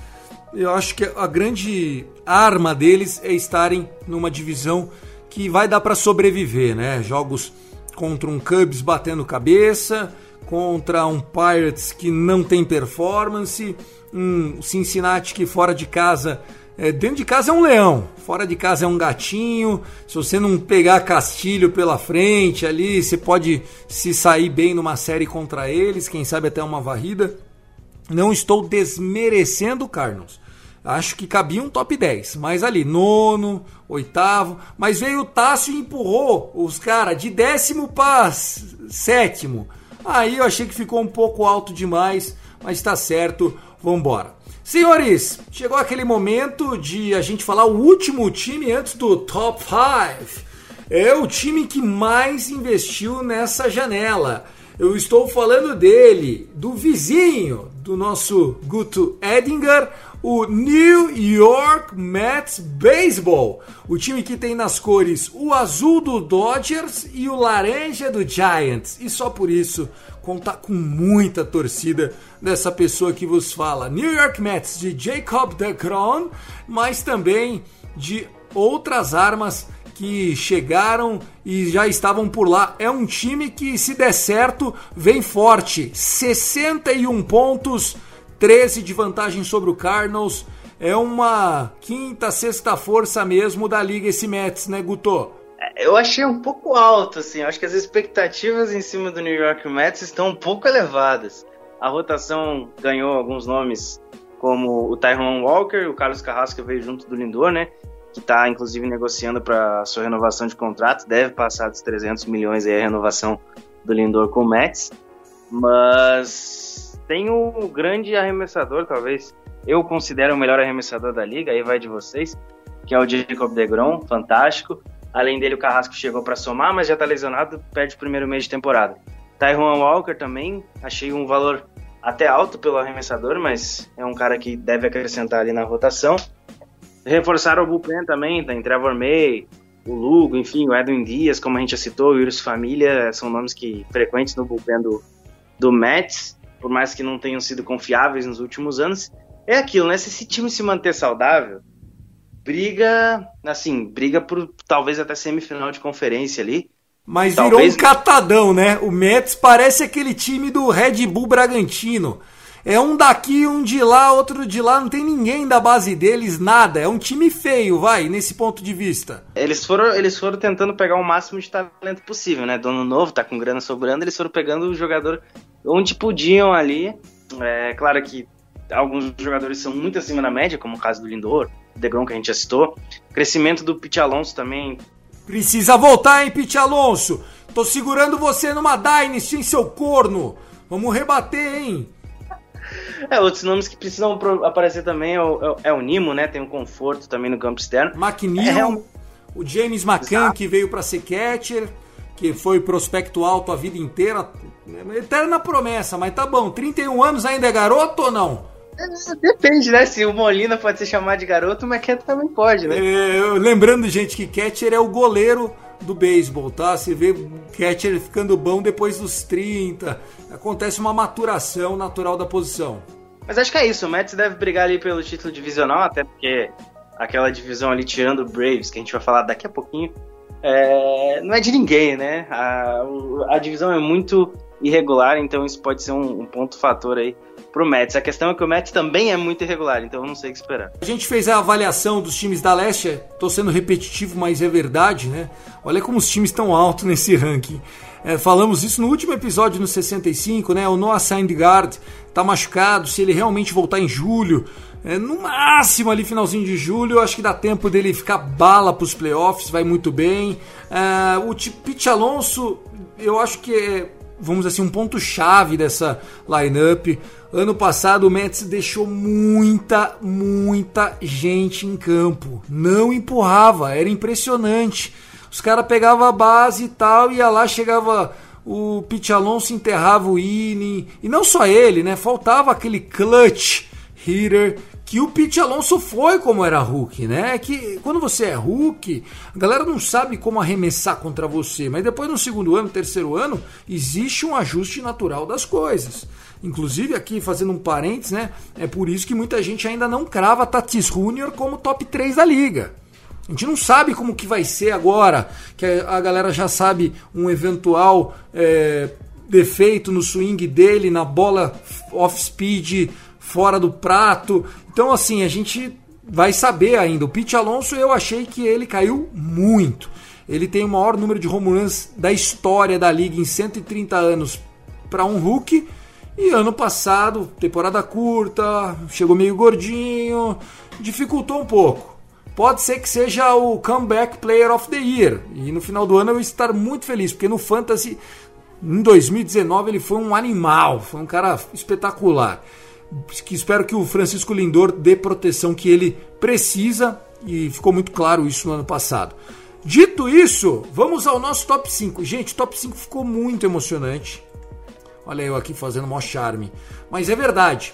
eu acho que a grande arma deles é estarem numa divisão que vai dar para sobreviver, né? Jogos contra um Cubs batendo cabeça, contra um Pirates que não tem performance, um Cincinnati que fora de casa... dentro de casa é um leão, fora de casa é um gatinho. Se você não pegar Castilho pela frente ali, você pode se sair bem numa série contra eles, quem sabe até uma varrida. Não estou desmerecendo o Cardinals. Acho que cabia um top 10, mas ali, 9º, 8º. Mas veio o Tássio e empurrou os caras de 10º para 7º. Aí eu achei que ficou um pouco alto demais, mas tá certo, vambora. Senhores, chegou aquele momento de a gente falar o último time antes do Top 5. É o time que mais investiu nessa janela. Eu estou falando dele, do vizinho do nosso Guto Edinger, o New York Mets Baseball. O time que tem nas cores o azul do Dodgers e o laranja do Giants. E só por isso... contar com muita torcida dessa pessoa que vos fala. New York Mets de Jacob deGrom, mas também de outras armas que chegaram e já estavam por lá. É um time que, se der certo, vem forte. 61 pontos, 13 de vantagem sobre o Cardinals. É uma quinta, sexta força mesmo da liga esse Mets, né, Guto? Eu achei um pouco alto, assim. Acho que as expectativas em cima do New York Mets estão um pouco elevadas. A rotação ganhou alguns nomes, como o Taijuan Walker, o Carlos Carrasco veio junto do Lindor, né? Que está, inclusive, negociando para sua renovação de contrato. Deve passar dos 300 milhões aí a renovação do Lindor com o Mets. Mas tem o grande arremessador, talvez. Eu considero o melhor arremessador da liga, aí vai de vocês, que é o Jacob deGrom, fantástico. Além dele, o Carrasco chegou para somar, mas já está lesionado, perde o primeiro mês de temporada. Taijuan Walker também, achei um valor até alto pelo arremessador, mas é um cara que deve acrescentar ali na rotação. Reforçaram o bullpen também, tem Trevor May, o Lugo, enfim, o Edwin Dias, como a gente já citou, o Iris Familia, são nomes que frequentes no bullpen do Mets, por mais que não tenham sido confiáveis nos últimos anos. É aquilo, né? Se esse time se manter saudável... briga por talvez até semifinal de conferência ali. Mas talvez... virou um catadão, né? O Mets parece aquele time do Red Bull Bragantino. É um daqui, um de lá, outro de lá, não tem ninguém da base deles, nada. É um time feio, vai, nesse ponto de vista. Eles foram tentando pegar o máximo de talento possível, né? Dono novo, tá com grana sobrando, eles foram pegando o jogador onde podiam ali. É claro que alguns jogadores são muito acima da média, como o caso do Lindor, deGrom, que a gente já citou. Crescimento do Pete Alonso também. Precisa voltar, hein, Pete Alonso? Tô segurando você numa Dynasty, hein, seu corno? Vamos rebater, hein? Outros nomes que precisam aparecer também é o Nimo, né? Tem um conforto também no campo externo. McNeil, o James McCann, exato, que veio pra ser catcher, que foi prospecto alto a vida inteira. Eterna promessa, mas tá bom. 31 anos ainda é garoto ou não? Depende, né? Se o Molina pode ser chamado de garoto, o McCann também pode, né? Lembrando, gente, que catcher é o goleiro do beisebol, tá? Você vê catcher ficando bom depois dos 30, acontece uma maturação natural da posição. Mas acho que é isso, o Mets deve brigar ali pelo título divisional, até porque aquela divisão ali tirando o Braves, que a gente vai falar daqui a pouquinho, não é de ninguém, né? A divisão é muito irregular, então isso pode ser um ponto fator aí pro Mets. A questão é que o Mets também é muito irregular, então eu não sei o que esperar. A gente fez a avaliação dos times da Leste, tô sendo repetitivo, mas é verdade, né? Olha como os times estão altos nesse ranking. Falamos isso no último episódio, no 65, né? O Noah Syndergaard tá machucado, se ele realmente voltar em julho, no máximo ali finalzinho de julho, eu acho que dá tempo dele ficar bala pros playoffs, vai muito bem. O Pete Alonso, eu acho que vamos assim, um ponto-chave dessa lineup. Ano passado o Mets deixou muita gente em campo. Não empurrava, era impressionante. Os caras pegavam a base e tal, ia lá, chegava o Pete Alonso, enterrava o inning. E não só ele, né? Faltava aquele clutch hitter que o Pete Alonso foi como era Hulk, né? Que quando você é Hulk, a galera não sabe como arremessar contra você, mas depois no segundo ano, terceiro ano, existe um ajuste natural das coisas. Inclusive, aqui fazendo um parênteses, né? É por isso que muita gente ainda não crava Tatis Jr. como top 3 da liga. A gente não sabe como que vai ser agora, que a galera já sabe um eventual defeito no swing dele, na bola off-speed, fora do prato. Então, assim, a gente vai saber ainda. O Pete Alonso, eu achei que ele caiu muito. Ele tem o maior número de home runs da história da liga em 130 anos para um Hulk. E ano passado, temporada curta, chegou meio gordinho, dificultou um pouco. Pode ser que seja o Comeback Player of the Year. E no final do ano eu estar muito feliz, porque no Fantasy, em 2019, ele foi um animal, foi um cara espetacular. Que espero que o Francisco Lindor dê proteção que ele precisa, e ficou muito claro isso no ano passado. Dito isso, vamos ao nosso top 5. Gente, o top 5 ficou muito emocionante. Olha eu aqui fazendo mó charme. Mas é verdade.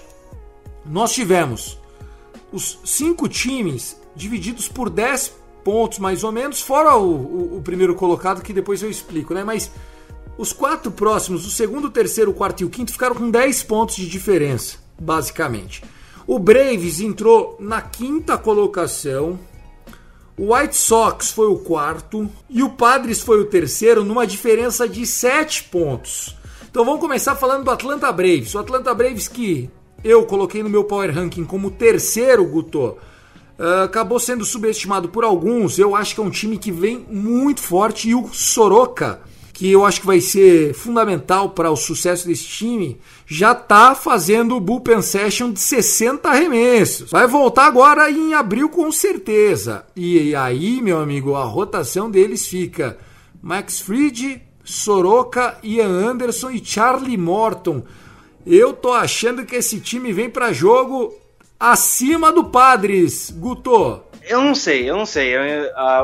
Nós tivemos os 5 times divididos por 10 pontos, mais ou menos, fora o primeiro colocado, que depois eu explico, né? Mas os 4 próximos, o segundo, o terceiro, o quarto e o quinto, ficaram com 10 pontos de diferença, basicamente. O Braves entrou na quinta colocação, o White Sox foi o quarto e o Padres foi o terceiro, numa diferença de 7 pontos. Então vamos começar falando do Atlanta Braves. O Atlanta Braves, que eu coloquei no meu Power Ranking como terceiro, Guto, acabou sendo subestimado por alguns. Eu acho que é um time que vem muito forte, e o Soroka, que eu acho que vai ser fundamental para o sucesso desse time, já está fazendo o bullpen session de 60 arremessos. Vai voltar agora em abril com certeza. E aí, meu amigo, a rotação deles fica Max Fried, Soroka, Ian Anderson e Charlie Morton. Eu tô achando que esse time vem para jogo acima do Padres, Guto. Eu não sei.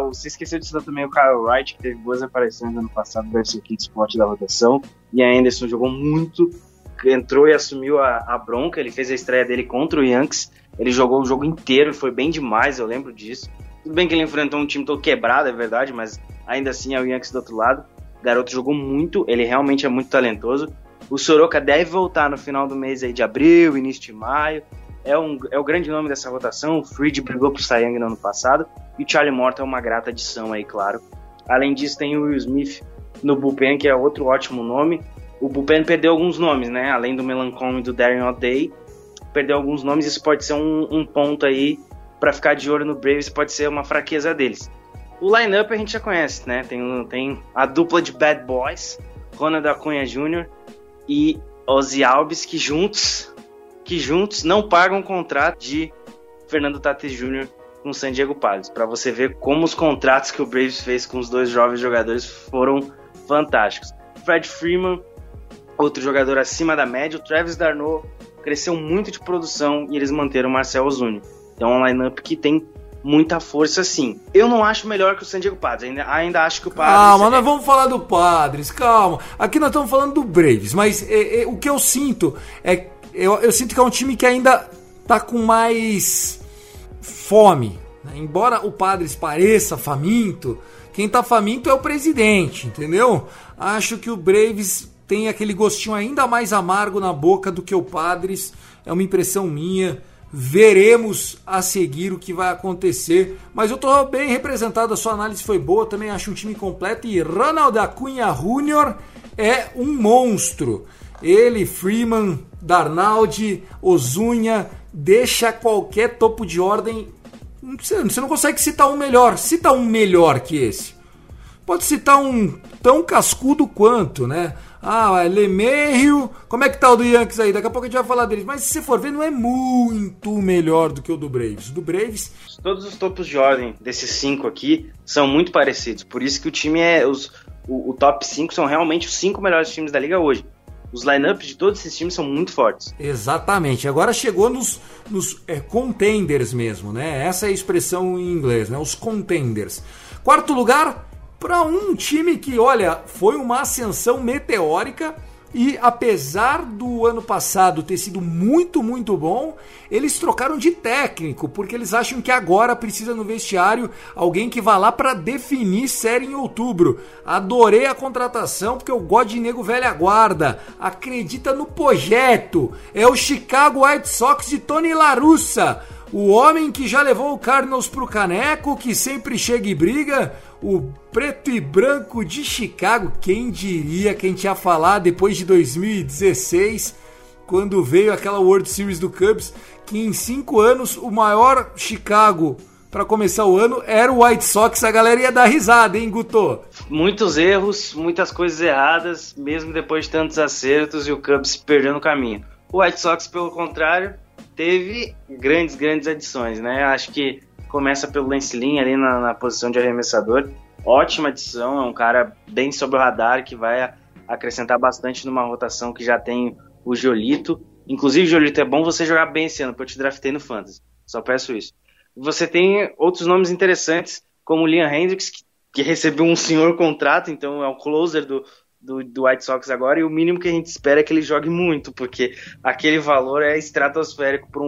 Você esqueceu de citar também o Kyle Wright, que teve boas aparições ano passado, deve ser o Kid Sport da rotação. E a Anderson jogou muito, entrou e assumiu a bronca. Ele fez a estreia dele contra o Yankees. Ele jogou o jogo inteiro, foi bem demais, eu lembro disso. Tudo bem que ele enfrentou um time todo quebrado, é verdade, mas ainda assim é o Yankees do outro lado. O garoto jogou muito, ele realmente é muito talentoso. O Soroka deve voltar no final do mês aí de abril, início de maio. É o grande nome dessa rotação. O Fried brigou pro Cy Young no ano passado. E o Charlie Morton é uma grata adição aí, claro. Além disso, tem o Will Smith no bullpen, que é outro ótimo nome. O bullpen perdeu alguns nomes, né? Além do Melancombe e do Darren O'Day, perdeu alguns nomes. Isso pode ser um ponto aí para ficar de olho no Braves. Pode ser uma fraqueza deles. O line-up a gente já conhece, né? Tem a dupla de Bad Boys, Ronald Acuña Jr. e Ozzy Albies, que juntos não pagam o contrato de Fernando Tatis Jr. com o San Diego Padres. Para você ver como os contratos que o Braves fez com os dois jovens jogadores foram fantásticos. Fred Freeman, outro jogador acima da média. O Travis d'Arnaud cresceu muito de produção e eles manteram o Marcell Ozuna. Então é um lineup que tem muita força, sim. Eu não acho melhor que o San Diego Padres. Ainda acho que o Padres... Calma, nós vamos falar do Padres, calma. Aqui nós estamos falando do Braves, mas o que eu sinto é... Eu sinto que é um time que ainda tá com mais fome, né? Embora o Padres pareça faminto, Quem tá faminto é o presidente, entendeu? Acho que o Braves tem aquele gostinho ainda mais amargo na boca do que o Padres. É uma impressão minha. Veremos a seguir o que vai acontecer. Mas eu tô bem representado, a sua análise foi boa. Também acho um time completo. E Ronald Acuña Jr. é um monstro. Ele, Freeman, Darnaldi, Ozunha, deixa qualquer topo de ordem. Você não consegue citar um melhor. Cita um melhor que esse. Pode citar um tão cascudo quanto, né? Ah, Lemerio. Como é que tá o do Yankees aí? Daqui a pouco a gente vai falar deles. Mas se você for ver, não é muito melhor do que o do Braves. Do Braves... Todos os topos de ordem desses 5 aqui são muito parecidos. Por isso que o time é... O top 5 são realmente os 5 melhores times da liga hoje. Os lineups de todos esses times são muito fortes. Exatamente. Agora chegou nos contenders mesmo, né? Essa é a expressão em inglês, né? Os contenders. Quarto lugar, para um time que, olha, foi uma ascensão meteórica e apesar do ano passado ter sido muito, muito bom, eles trocaram de técnico, porque eles acham que agora precisa no vestiário alguém que vá lá para definir série em outubro. Adorei a contratação, porque eu gosto de nego velha guarda, acredita no projeto, é o Chicago White Sox de Tony La Russa. O homem que já levou o Cardinals pro caneco, que sempre chega e briga, o preto e branco de Chicago, quem diria, quem tinha falado depois de 2016, quando veio aquela World Series do Cubs, que em 5 anos o maior Chicago para começar o ano era o White Sox, a galera ia dar risada, hein, Guto? Muitos erros, muitas coisas erradas, mesmo depois de tantos acertos e o Cubs perdeu no caminho. O White Sox, pelo contrário, teve grandes adições, né? Acho que começa pelo Lance Lynn ali na posição de arremessador. Ótima adição, é um cara bem sobre o radar que vai acrescentar bastante numa rotação que já tem o Giolito. Inclusive, Giolito, é bom você jogar bem esse ano, porque eu te draftei no Fantasy. Só peço isso. Você tem outros nomes interessantes, como o Liam Hendricks, que recebeu um senhor contrato, então é o closer do White Sox agora, e o mínimo que a gente espera é que ele jogue muito, porque aquele valor é estratosférico para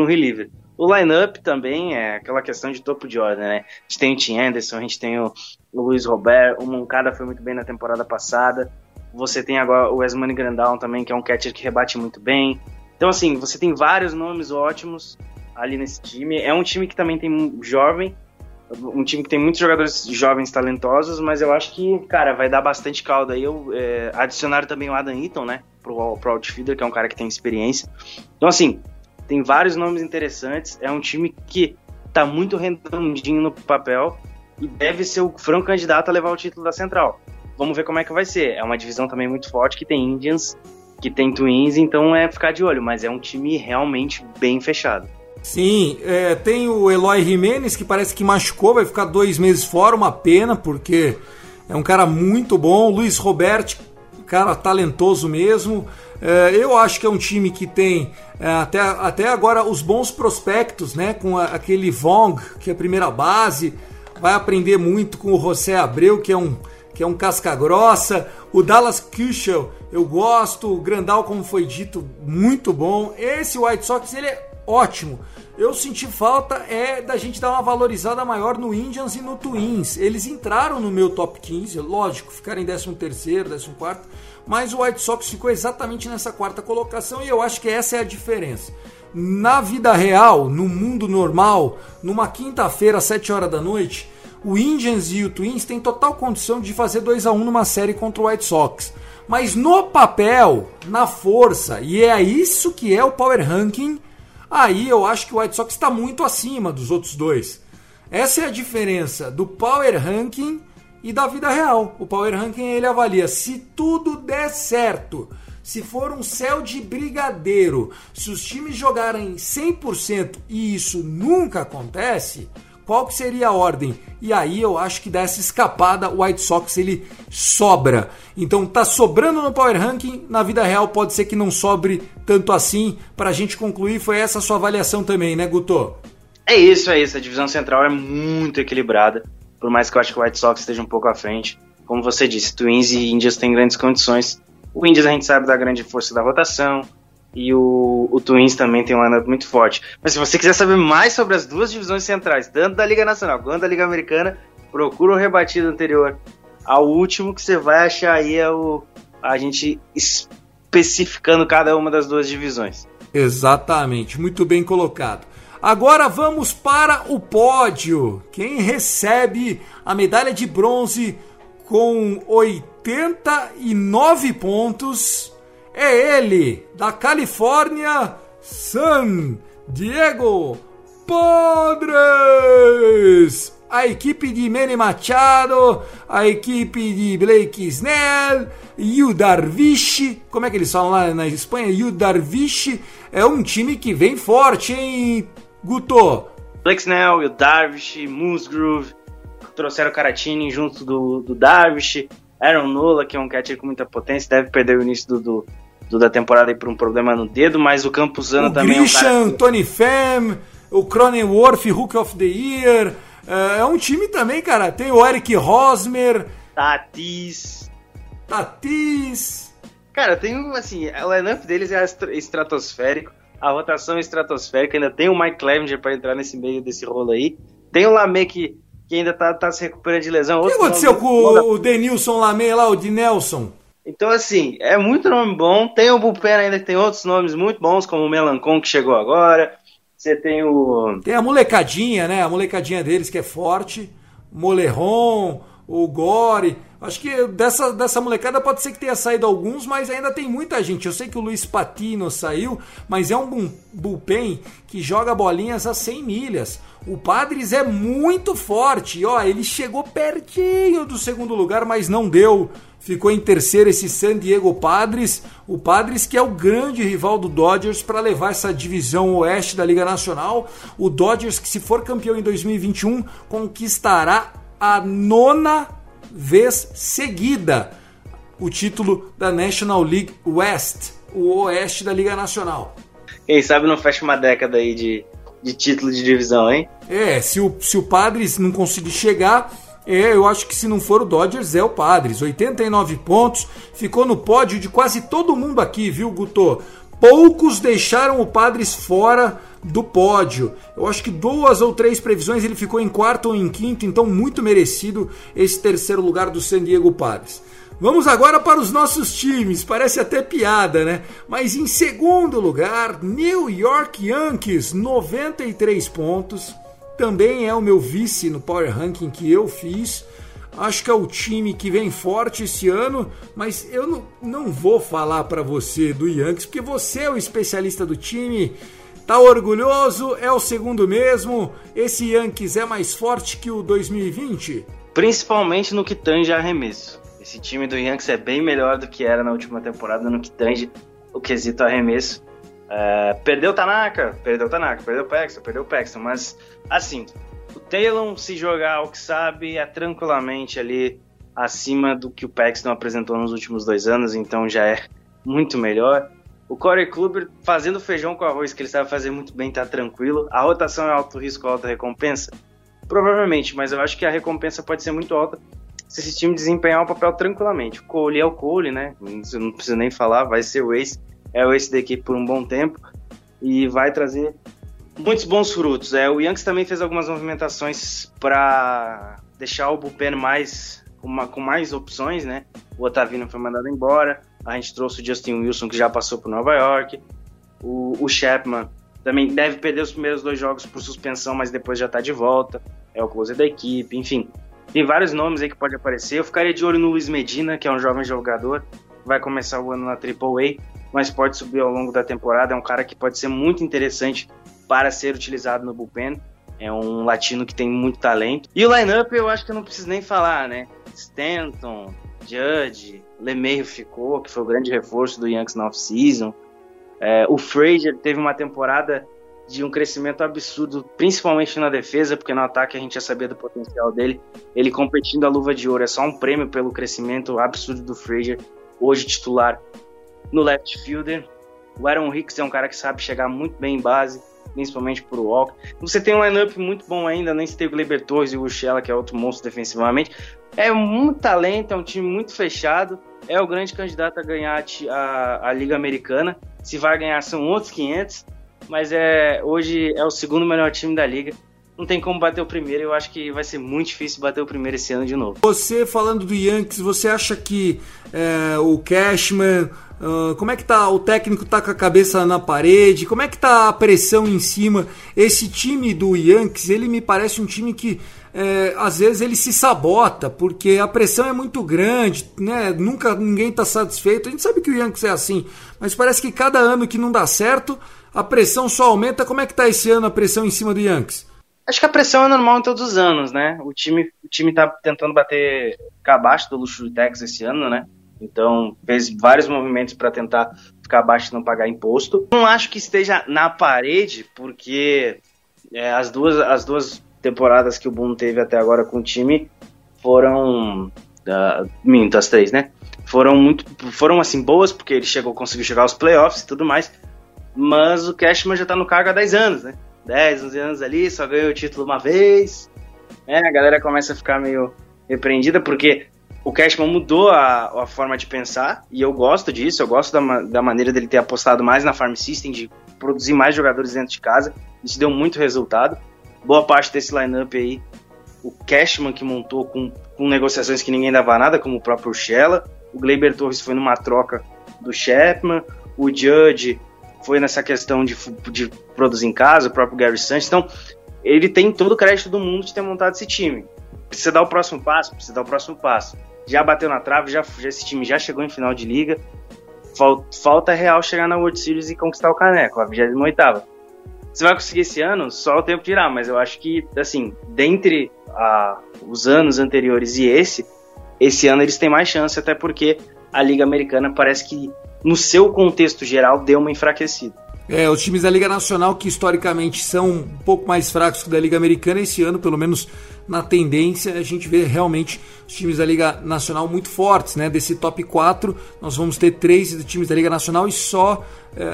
um reliever. O lineup também é aquela questão de topo de ordem, né? A gente tem o Tim Anderson, a gente tem o Luiz Robert, o Moncada foi muito bem na temporada passada, você tem agora o Yasmani Grandal também, que é um catcher que rebate muito bem. Então, assim, você tem vários nomes ótimos ali nesse time. É um time que também tem um time que tem muitos jogadores jovens talentosos, mas eu acho que, cara, vai dar bastante caldo aí. Adicionaram também o Adam Eaton, né, pro outfielder, que é um cara que tem experiência. Então, assim, tem vários nomes interessantes. É um time que tá muito redondinho no papel e deve ser o franco candidato a levar o título da Central. Vamos ver como é que vai ser. É uma divisão também muito forte, que tem Indians, que tem Twins, então é ficar de olho, mas é um time realmente bem fechado. Sim, tem o Eloy Jimenez, que parece que machucou, vai ficar 2 meses fora, uma pena, porque é um cara muito bom. O Luiz Roberto, cara talentoso mesmo. Eu acho que é um time que tem até agora os bons prospectos, né? Com aquele Vong, que é a primeira base, vai aprender muito com o José Abreu, que é um casca grossa. O Dallas Keuchel, eu gosto. O Grandal, como foi dito, muito bom. Esse White Sox, ele é ótimo. Eu senti falta da gente dar uma valorizada maior no Indians e no Twins. Eles entraram no meu top 15, lógico, ficaram em 13º, 14º, mas o White Sox ficou exatamente nessa 4ª colocação e eu acho que essa é a diferença. Na vida real, no mundo normal, numa quinta-feira, 7h, o Indians e o Twins têm total condição de fazer 2-1 numa série contra o White Sox. Mas no papel, na força, e é isso que é o Power Ranking, aí eu acho que o White Sox está muito acima dos outros dois. Essa é a diferença do Power Ranking e da vida real. O Power Ranking, ele avalia se tudo der certo, se for um céu de brigadeiro, se os times jogarem 100% e isso nunca acontece, qual que seria a ordem? E aí eu acho que dá essa escapada, o White Sox ele sobra. Então tá sobrando no Power Ranking, na vida real pode ser que não sobre tanto assim. Pra gente concluir, foi essa a sua avaliação também, né, Guto? É isso, a divisão central é muito equilibrada, por mais que eu acho que o White Sox esteja um pouco à frente. Como você disse, Twins e Indians têm grandes condições. O Indians a gente sabe da grande força da rotação, e o Twins também tem um lineup muito forte. Mas se você quiser saber mais sobre as duas divisões centrais, tanto da Liga Nacional quanto da Liga Americana, procura o rebatido anterior ao último, que você vai achar aí a gente especificando cada uma das duas divisões. Exatamente, muito bem colocado. Agora vamos para o pódio. Quem recebe a medalha de bronze com 89 pontos é ele, da Califórnia, San Diego Padres. A equipe de Manny Machado, a equipe de Blake Snell, Yu Darvish, como é que eles falam lá na Espanha? Yu Darvish é um time que vem forte, hein, Guto? Blake Snell, Yu Darvish, Musgrove, trouxeram o Caratini junto do Darvish, Aaron Nola, que é um catcher com muita potência, deve perder o início da temporada aí por um problema no dedo, mas o Campuzano também Grisham, é um cara... Tony Pham, o Cronenworth, Rookie of the Year... É um time também, cara. Tem o Eric Hosmer. Tatis. Cara, tem um, assim, o lineup deles é estratosférico. A rotação é estratosférica. Ainda tem o Mike Clevenger pra entrar nesse meio desse rolo aí. Tem o Lamé que ainda tá se recuperando de lesão. O que aconteceu com o Denilson Lamé lá, o de Nelson? Então, assim, é muito nome bom. Tem o Bullpen ainda que tem outros nomes muito bons, como o Melancon, que chegou agora. Você tem o... Tem a molecadinha, né? A molecadinha deles que é forte. Molerron, o Gore. Acho que dessa molecada pode ser que tenha saído alguns, mas ainda tem muita gente. Eu sei que o Luiz Patino saiu, mas é um bullpen que joga bolinhas a 100 milhas. O Padres é muito forte. E, ó, ele chegou pertinho do segundo lugar, mas não deu. Ficou em terceiro esse San Diego Padres. O Padres que é o grande rival do Dodgers para levar essa divisão oeste da Liga Nacional. O Dodgers que, se for campeão em 2021, conquistará a 9ª vez seguida o título da National League West, o oeste da Liga Nacional. Quem sabe não fecha uma década aí de título de divisão, hein? É, se o Padres não conseguir chegar... eu acho que se não for o Dodgers, é o Padres. 89 pontos, ficou no pódio de quase todo mundo aqui, viu, Guto? Poucos deixaram o Padres fora do pódio. Eu acho que 2 ou 3 previsões ele ficou em quarto ou em quinto, então muito merecido esse terceiro lugar do San Diego Padres. Vamos agora para os nossos times, parece até piada, né? Mas em segundo lugar, New York Yankees, 93 pontos. Também é o meu vice no Power Ranking que eu fiz. Acho que é o time que vem forte esse ano, mas eu não vou falar para você do Yankees, porque você é o especialista do time, tá orgulhoso, é o segundo mesmo. Esse Yankees é mais forte que o 2020? Principalmente no que tange arremesso. Esse time do Yankees é bem melhor do que era na última temporada no que tange o quesito arremesso. Perdeu Tanaka, perdeu o Paxton, mas assim, o Taylor, se jogar o que sabe, é tranquilamente ali acima do que o Paxton apresentou nos últimos 2 anos, então já é muito melhor. O Corey Kluber fazendo feijão com arroz, que ele sabe fazer muito bem, tá tranquilo. A rotação é alto risco, alta recompensa? Provavelmente, mas eu acho que a recompensa pode ser muito alta se esse time desempenhar o papel tranquilamente. O Cole é o Cole, né? Eu não preciso nem falar, vai ser o Ace. É o ace da equipe por um bom tempo e vai trazer muitos bons frutos. O Yankees também fez algumas movimentações para deixar o bullpen com mais opções, né? O Ottavino foi mandado embora, a gente trouxe o Justin Wilson, que já passou por Nova York, o Chapman também deve perder os primeiros 2 jogos por suspensão, mas depois já está de volta, é o closer da equipe, enfim. Tem vários nomes aí que pode aparecer. Eu ficaria de olho no Luiz Medina, que é um jovem jogador, vai começar o ano na AAA, mas pode subir ao longo da temporada, é um cara que pode ser muito interessante para ser utilizado no bullpen, é um latino que tem muito talento. E o lineup eu acho que eu não preciso nem falar, né? Stanton, Judge, LeMahieu ficou, que foi o grande reforço do Yankees na off-season. O Frazier teve uma temporada de um crescimento absurdo, principalmente na defesa, porque no ataque a gente já sabia do potencial dele, ele competindo a luva de ouro, é só um prêmio pelo crescimento absurdo do Frazier, hoje titular no left fielder. O Aaron Hicks é um cara que sabe chegar muito bem em base, principalmente por walk. Você tem um lineup muito bom ainda, nem se tem o Gleyber Torres e o Urshela, que é outro monstro defensivamente. É muito talento, é um time muito fechado, é o grande candidato a ganhar a Liga Americana. Se vai ganhar são outros 500, mas hoje é o segundo melhor time da Liga. não tem como bater o primeiro. Eu acho que vai ser muito difícil bater o primeiro esse ano de novo. Você, falando do Yankees, você acha que o Cashman... como é que tá? O técnico tá com a cabeça na parede? Como é que tá a pressão em cima? Esse time do Yankees, ele me parece um time que às vezes ele se sabota, porque a pressão é muito grande, né? Nunca ninguém tá satisfeito. A gente sabe que o Yankees é assim, mas parece que cada ano que não dá certo, a pressão só aumenta. Como é que tá esse ano a pressão em cima do Yankees? Acho que a pressão é normal em todos os anos, né? O time tá tentando bater cá abaixo do Luxury Tax esse ano, né? Então, fez vários movimentos para tentar ficar abaixo e não pagar imposto. Não acho que esteja na parede, porque as duas temporadas que o Boone teve até agora com o time foram... minto, as três, né? Foram assim, boas, porque ele conseguiu chegar aos playoffs e tudo mais. Mas o Cashman já tá no cargo há 10 anos, né? 10, 11 anos ali, só ganhou o título uma vez. É, a galera começa a ficar meio repreendida, porque... O Cashman mudou a forma de pensar, e eu gosto disso, eu gosto da maneira dele ter apostado mais na farm system, de produzir mais jogadores dentro de casa. Isso deu muito resultado. Boa parte desse lineup aí, o Cashman que montou com negociações que ninguém dava nada, como o próprio Urshela. O Gleyber Torres foi numa troca do Chapman, o Judge foi nessa questão de produzir em casa, o próprio Gary Sanchez. Então, ele tem todo o crédito do mundo de ter montado esse time. Precisa dar o próximo passo? Precisa dar o próximo passo. Já bateu na trave, esse time já chegou em final de liga. Falta real chegar na World Series e conquistar o caneco, a 28ª. Você vai conseguir esse ano? Só o tempo dirá, mas eu acho que, assim, dentre os anos anteriores e esse ano eles têm mais chance, até porque a Liga Americana parece que, no seu contexto geral, deu uma enfraquecida. Os times da Liga Nacional, que historicamente são um pouco mais fracos que da Liga Americana, esse ano, pelo menos na tendência, a gente vê realmente os times da Liga Nacional muito fortes, né? Desse top 4, nós vamos ter 3 times da Liga Nacional e só...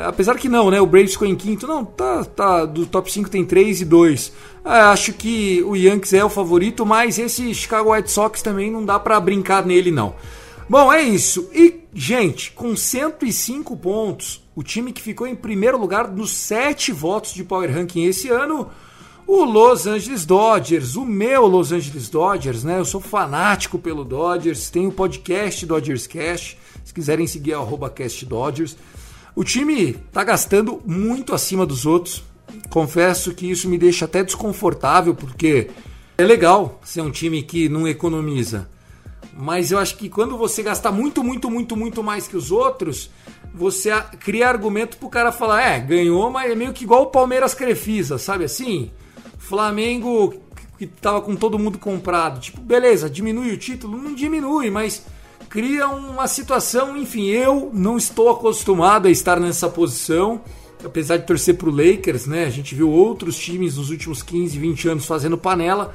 apesar que não, né? O Braves ficou em quinto. Não, tá do top 5 tem 3 e 2. Acho que o Yankees é o favorito, mas esse Chicago White Sox também não dá pra brincar nele, não. Bom, é isso. E, gente, com 105 pontos, o time que ficou em primeiro lugar nos 7 votos de Power Ranking esse ano... O Los Angeles Dodgers, o meu Los Angeles Dodgers, né? Eu sou fanático pelo Dodgers, tem o podcast Dodgers Cast, se quiserem seguir é @castdodgers. O time tá gastando muito acima dos outros, confesso que isso me deixa até desconfortável, porque é legal ser um time que não economiza, mas eu acho que quando você gastar muito, muito, muito, muito mais que os outros... Você cria argumento pro cara falar, ganhou, mas é meio que igual o Palmeiras Crefisa, sabe assim? Flamengo, que tava com todo mundo comprado, tipo, beleza, diminui o título? Não diminui, mas cria uma situação, enfim, eu não estou acostumado a estar nessa posição, apesar de torcer pro Lakers, né? A gente viu outros times nos últimos 15, 20 anos fazendo panela,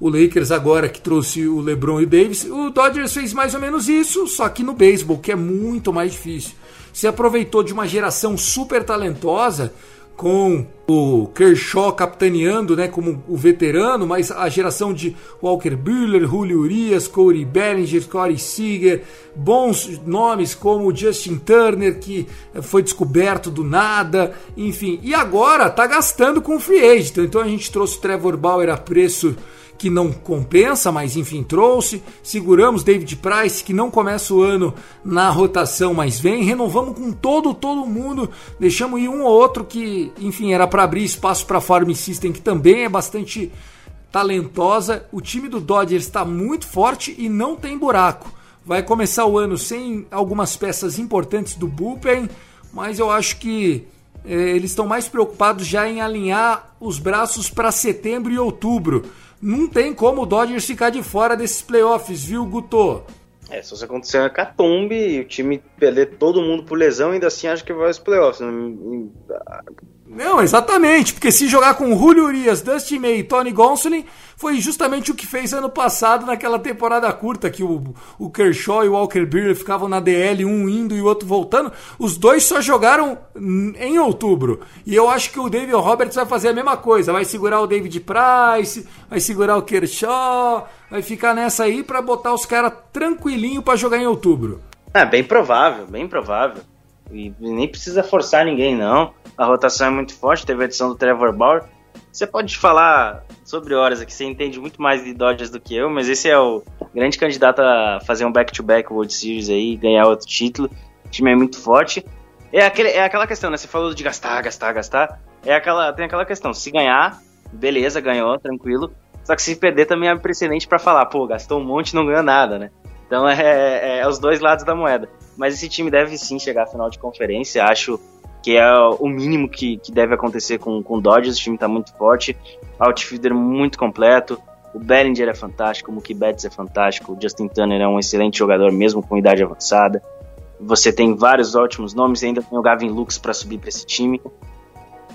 o Lakers agora que trouxe o LeBron e o Davis, o Dodgers fez mais ou menos isso, só que no beisebol, que é muito mais difícil. Se aproveitou de uma geração super talentosa, com o Kershaw capitaneando, né, como o veterano, mas a geração de Walker Buehler, Julio Urias, Corey Bellinger, Corey Seager, bons nomes como o Justin Turner, que foi descoberto do nada, enfim. E agora tá gastando com o free agent, então a gente trouxe o Trevor Bauer a preço que não compensa, mas enfim, trouxe, seguramos David Price, que não começa o ano na rotação, mas vem, renovamos com todo mundo, deixamos ir um ou outro que, enfim, era para abrir espaço para a Farm System, que também é bastante talentosa. O time do Dodgers está muito forte e não tem buraco, vai começar o ano sem algumas peças importantes do bullpen, mas eu acho que eles estão mais preocupados já em alinhar os braços para setembro e outubro. Não tem como o Dodgers ficar de fora desses playoffs, viu, Guto? Se isso acontecer uma catombe e o time perder todo mundo por lesão, ainda assim acho que vai aos playoffs. Não, exatamente, porque se jogar com Julio Urias, Dustin May e Tony Gonsolin, foi justamente o que fez ano passado naquela temporada curta, que o Kershaw e o Walker Buehler ficavam na DL, um indo e o outro voltando. Os dois só jogaram em outubro, e eu acho que o David Roberts vai fazer a mesma coisa, vai segurar o David Price, vai segurar o Kershaw, vai ficar nessa aí pra botar os caras tranquilinho pra jogar em outubro. Bem provável. E nem precisa forçar ninguém, não. A rotação é muito forte, teve a adição do Trevor Bauer. Você pode falar sobre horas aqui, você entende muito mais de Dodgers do que eu, mas esse é o grande candidato a fazer um back-to-back World Series aí, ganhar outro título. O time é muito forte. É aquela questão, né? Você falou de gastar. Tem aquela questão, se ganhar, beleza, ganhou, tranquilo. Só que se perder também é precedente pra falar, pô, gastou um monte e não ganhou nada, né? Então é os dois lados da moeda. Mas esse time deve sim chegar à final de conferência, acho que é o mínimo que deve acontecer com o Dodgers. O time tá muito forte, outfielder muito completo, o Bellinger é fantástico, o Mookie Betts é fantástico, o Justin Turner é um excelente jogador mesmo com idade avançada. Você tem vários ótimos nomes, ainda tem o Gavin Lux pra subir pra esse time.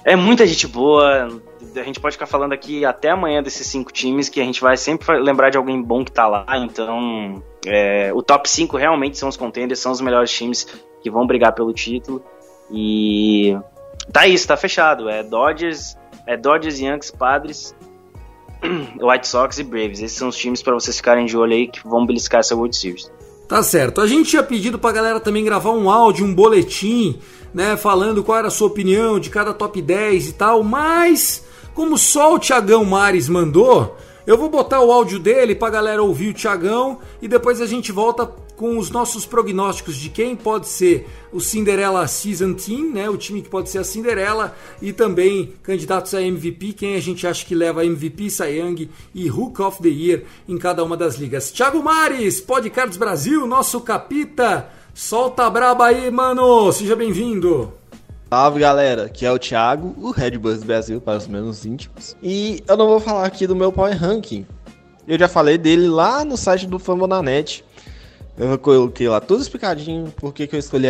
É muita gente boa, a gente pode ficar falando aqui até amanhã desses 5 times, que a gente vai sempre lembrar de alguém bom que tá lá. Então o top 5 realmente são os contenders, são os melhores times que vão brigar pelo título. E tá isso, tá fechado, é Dodgers, Yankees, Padres, White Sox e Braves. Esses são os times pra vocês ficarem de olho aí, que vão beliscar essa World Series. Tá certo, a gente tinha pedido pra galera também gravar um áudio, um boletim, né, falando qual era a sua opinião de cada top 10 e tal, mas como só o Thiago Mares mandou, eu vou botar o áudio dele pra galera ouvir o Thiagão e depois a gente volta com os nossos prognósticos de quem pode ser o Cinderella Season Team, né, o time que pode ser a Cinderela, e também candidatos a MVP, quem a gente acha que leva MVP, Cy Young e Hook of the Year em cada uma das ligas. Thiago Mares, Podcards Brasil, nosso capita, solta a braba aí, mano, seja bem-vindo. Salve galera, aqui é o Thiago, o Red Bulls Brasil para os menos íntimos, e eu não vou falar aqui do meu Power Ranking, eu já falei dele lá no site do Fumble na Net, eu coloquei lá tudo explicadinho porque que eu escolhi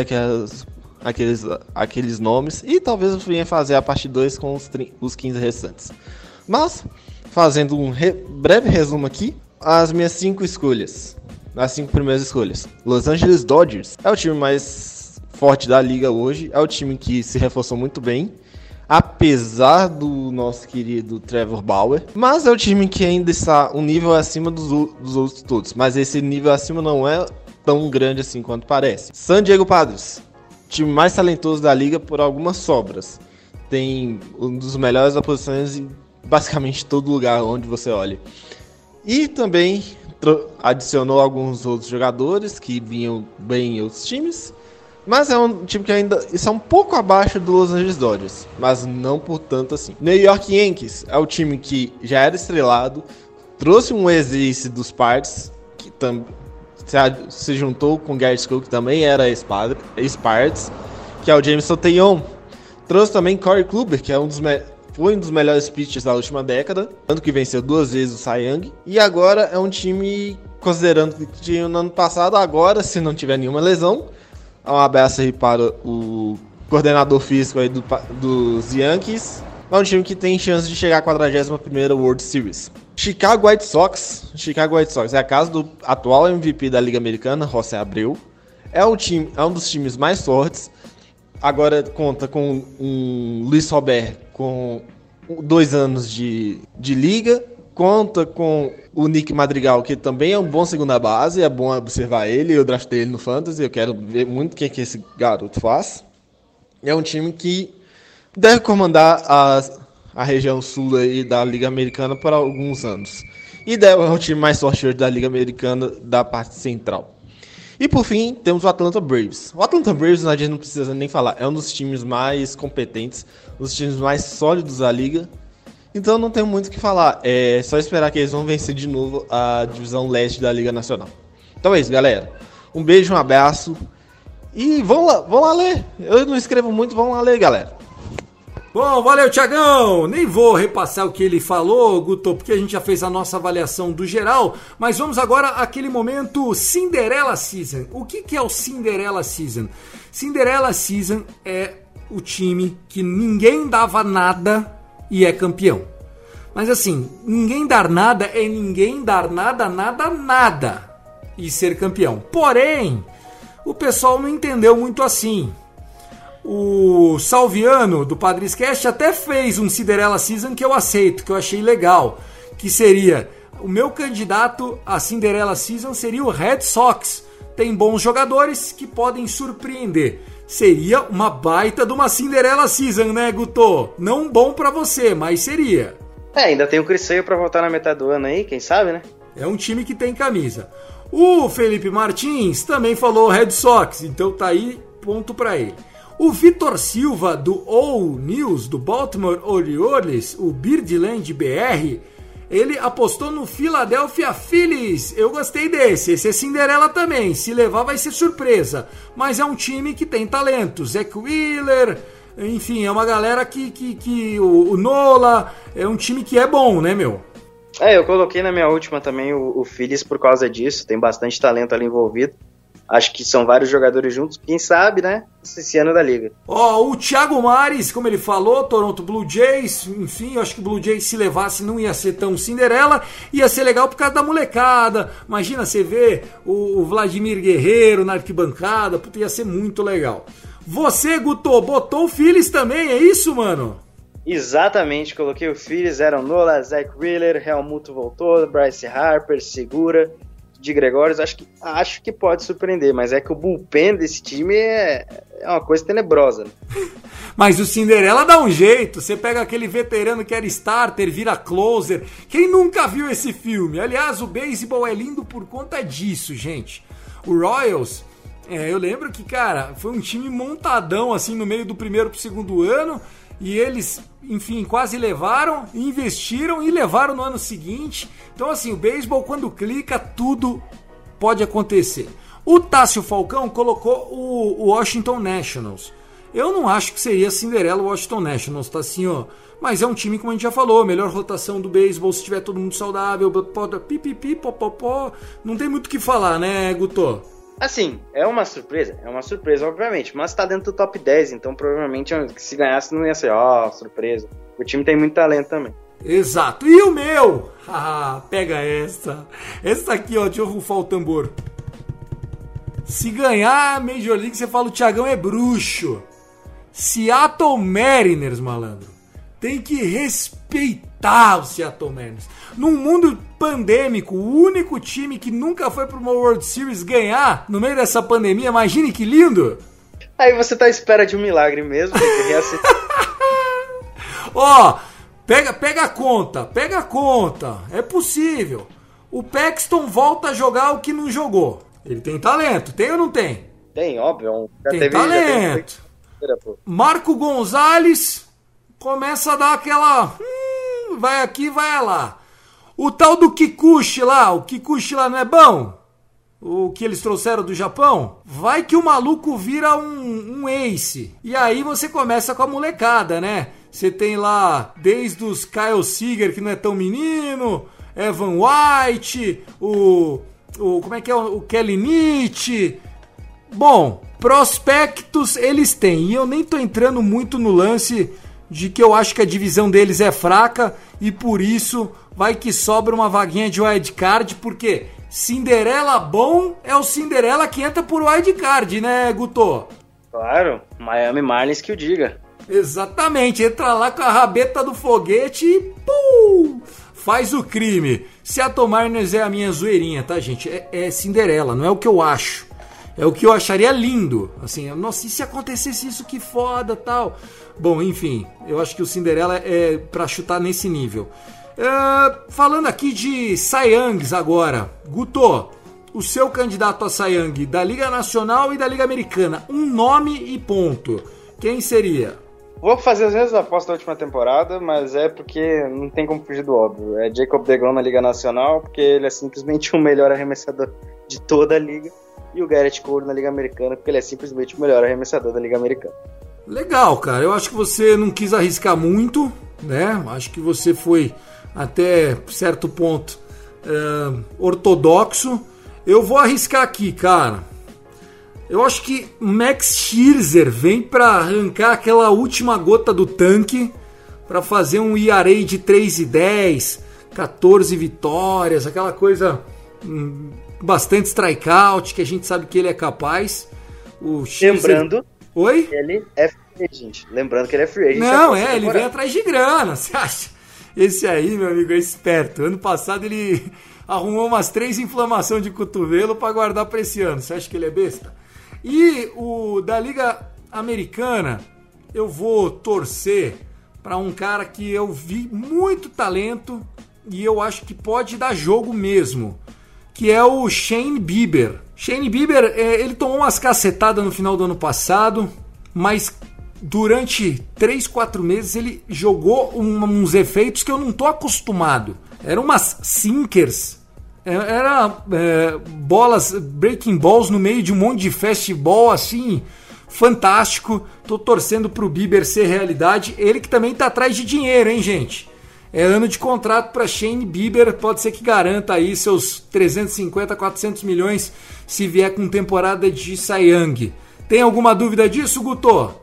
aqueles nomes, e talvez eu venha fazer a parte 2 com os 15 restantes, mas fazendo um breve resumo aqui, as minhas 5 escolhas, as 5 primeiras escolhas, Los Angeles Dodgers é o time mais forte da liga hoje, é o time que se reforçou muito bem, apesar do nosso querido Trevor Bauer, mas é o time que ainda está um nível acima dos outros todos, mas esse nível acima não é tão grande assim quanto parece. San Diego Padres, time mais talentoso da liga por algumas sobras, tem um dos melhores posições em basicamente todo lugar onde você olha, e também adicionou alguns outros jogadores que vinham bem em outros times, mas é um time que ainda está um pouco abaixo do Los Angeles Dodgers, mas não por tanto assim. New York Yankees é o time que já era estrelado, trouxe um ex-ace dos Pirates, que se juntou com o Garrett Cole, que também era ex-Pirates, que é o James Taillon. Trouxe também Corey Kluber, que é foi um dos melhores pitchers da última década, tanto que venceu 2 vezes o Cy Young, e agora é um time, considerando que tinha no ano passado, agora, se não tiver nenhuma lesão, um abraço aí para o coordenador físico aí dos Yankees. É um time que tem chance de chegar à 41ª World Series. Chicago White Sox é a casa do atual MVP da Liga Americana, José Abreu. É um dos times mais fortes. Agora conta com um Luis Robert com 2 anos de liga. Conta com o Nick Madrigal, que também é um bom segunda base, é bom observar ele, eu draftei ele no Fantasy, eu quero ver muito o que esse garoto faz. É um time que deve comandar a região sul aí da Liga Americana por alguns anos. E é o time mais forte da Liga Americana da parte central. E por fim, temos o Atlanta Braves. O Atlanta Braves, a gente não precisa nem falar, é um dos times mais competentes, um dos times mais sólidos da Liga. Então não tem muito o que falar, é só esperar que eles vão vencer de novo a divisão leste da Liga Nacional. Então é isso, galera. Um beijo, um abraço e vão lá ler. Eu não escrevo muito, vão lá ler, galera. Bom, valeu, Thiagão. Nem vou repassar o que ele falou, Guto, porque a gente já fez a nossa avaliação do geral, mas vamos agora àquele momento Cinderella Season. O que é o Cinderella Season? Cinderella Season é o time que ninguém dava nada e é campeão. Mas assim, ninguém dar nada é ninguém dar nada, nada, nada e ser campeão. Porém, o pessoal não entendeu muito assim. O Salviano do Padrescast até fez um Cinderella Season que eu aceito, que eu achei legal, que seria, o meu candidato a Cinderella Season seria o Red Sox. Tem bons jogadores que podem surpreender. Seria uma baita de uma Cinderella Season, né, Guto? Não bom pra você, mas seria. É, ainda tem o Criseio pra voltar na metade do ano aí, quem sabe, né? É um time que tem camisa. O Felipe Martins também falou Red Sox, então tá aí, ponto pra ele. O Vitor Silva, do All News, do Baltimore Orioles, o Birdland BR, ele apostou no Philadelphia Phillies. Eu gostei desse, esse é Cinderela também, se levar vai ser surpresa, mas é um time que tem talento, Zach Wheeler, enfim, é uma galera que o Nola, é um time que é bom, né, meu? É, eu coloquei na minha última também o Phillies por causa disso, tem bastante talento ali envolvido. Acho que são vários jogadores juntos, quem sabe, né, esse ano da Liga. Ó, o Thiago Mares, como ele falou, Toronto Blue Jays, enfim, eu acho que o Blue Jays se levasse não ia ser tão Cinderela, ia ser legal por causa da molecada, imagina você ver o Vladimir Guerrero na arquibancada, puta, ia ser muito legal. Você, Guto, botou o Phillies também, é isso, mano? Exatamente, coloquei o Phillies, Aaron Nola, Zach Wheeler, Realmuto voltou, Bryce Harper, Segura... de Gregórios, acho que pode surpreender, mas é que o bullpen desse time é uma coisa tenebrosa. Né? Mas o Cinderela dá um jeito, você pega aquele veterano que era starter, vira closer, quem nunca viu esse filme? Aliás, o beisebol é lindo por conta disso, gente. O Royals, eu lembro que, cara, foi um time montadão, assim, no meio do primeiro pro segundo ano, e eles, enfim, quase levaram, investiram e levaram no ano seguinte. Então, assim, o beisebol, quando clica, tudo pode acontecer. O Tássio Falcão colocou o Washington Nationals. Eu não acho que seria Cinderela o Washington Nationals, tá assim, ó. Mas é um time, como a gente já falou, melhor rotação do beisebol, se tiver todo mundo saudável, pipipi, popopó. Não tem muito o que falar, né, Guto? Assim, é uma surpresa, obviamente, mas tá dentro do top 10, então provavelmente se ganhasse não ia ser, surpresa. O time tem muito talento também. Exato. E o meu? Ah, pega essa. Essa aqui, ó, deixa eu rufar o tambor. Se ganhar Major League, você fala o Thiagão é bruxo. Seattle Mariners, malandro. Tem que respeitar o Seattle Mariners. Num mundo pandêmico, o único time que nunca foi para uma World Series ganhar no meio dessa pandemia, imagine que lindo! Aí você tá à espera de um milagre mesmo. Ó, pega a conta, é possível. O Paxton volta a jogar o que não jogou. Ele tem talento, tem ou não tem? Tem, óbvio. Tem talento. Marco Gonzalez começa a dar aquela... vai aqui, vai lá. O tal do Kikuchi lá, não é bom? O que eles trouxeram do Japão? Vai que o maluco vira um ace. E aí você começa com a molecada, né? Você tem lá desde os Kyle Seager, que não é tão menino, Evan White, como é que é? O Kelly Nietzsche. Bom, prospectos eles têm. E eu nem tô entrando muito no lance de que eu acho que a divisão deles é fraca e por isso... vai que sobra uma vaguinha de wildcard, porque Cinderela bom é o Cinderela que entra por wildcard, né, Guto? Claro, Miami Marlins que o diga. Exatamente, entra lá com a rabeta do foguete e pum, faz o crime. Seattle Mariners é a minha zoeirinha, tá, gente? É Cinderela, não é o que eu acho. É o que eu acharia lindo. Assim, nossa, e se acontecesse isso, que foda, tal. Bom, enfim, eu acho que o Cinderela é pra chutar nesse nível. Falando aqui de Cy Youngs agora, Guto, o seu candidato a Cy Young da Liga Nacional e da Liga Americana, um nome e ponto, quem seria? Vou fazer as mesmas apostas da última temporada, mas é porque não tem como fugir do óbvio, é Jacob DeGrom na Liga Nacional, porque ele é simplesmente o melhor arremessador de toda a Liga, e o Garrett Cole na Liga Americana, porque ele é simplesmente o melhor arremessador da Liga Americana. Legal, cara, eu acho que você não quis arriscar muito, né, acho que você foi... até certo ponto ortodoxo. Eu vou arriscar aqui, cara. Eu acho que Max Scherzer vem pra arrancar aquela última gota do tanque, pra fazer um ERA de 3-10, 14 vitórias, aquela coisa bastante strikeout, que a gente sabe que ele é capaz. O Scherzer... Lembrando, oi? Ele é free agent. Lembrando que ele é free agent. Não, ele vem atrás de grana, você acha? Esse aí, meu amigo, é esperto. Ano passado ele arrumou umas 3 inflamações de cotovelo para guardar para esse ano. Você acha que ele é besta? E o da Liga Americana, eu vou torcer para um cara que eu vi muito talento e eu acho que pode dar jogo mesmo, que é o Shane Bieber. Shane Bieber, ele tomou umas cacetadas no final do ano passado, mas durante 3, 4 meses ele jogou uns efeitos que eu não tô acostumado. Eram umas sinkers, bolas, breaking balls no meio de um monte de fastball, assim, fantástico. Tô torcendo pro Bieber ser realidade. Ele que também tá atrás de dinheiro, hein, gente? É ano de contrato para Shane Bieber, pode ser que garanta aí seus 350, 400 milhões se vier com temporada de Cy Young. Tem alguma dúvida disso, Guto?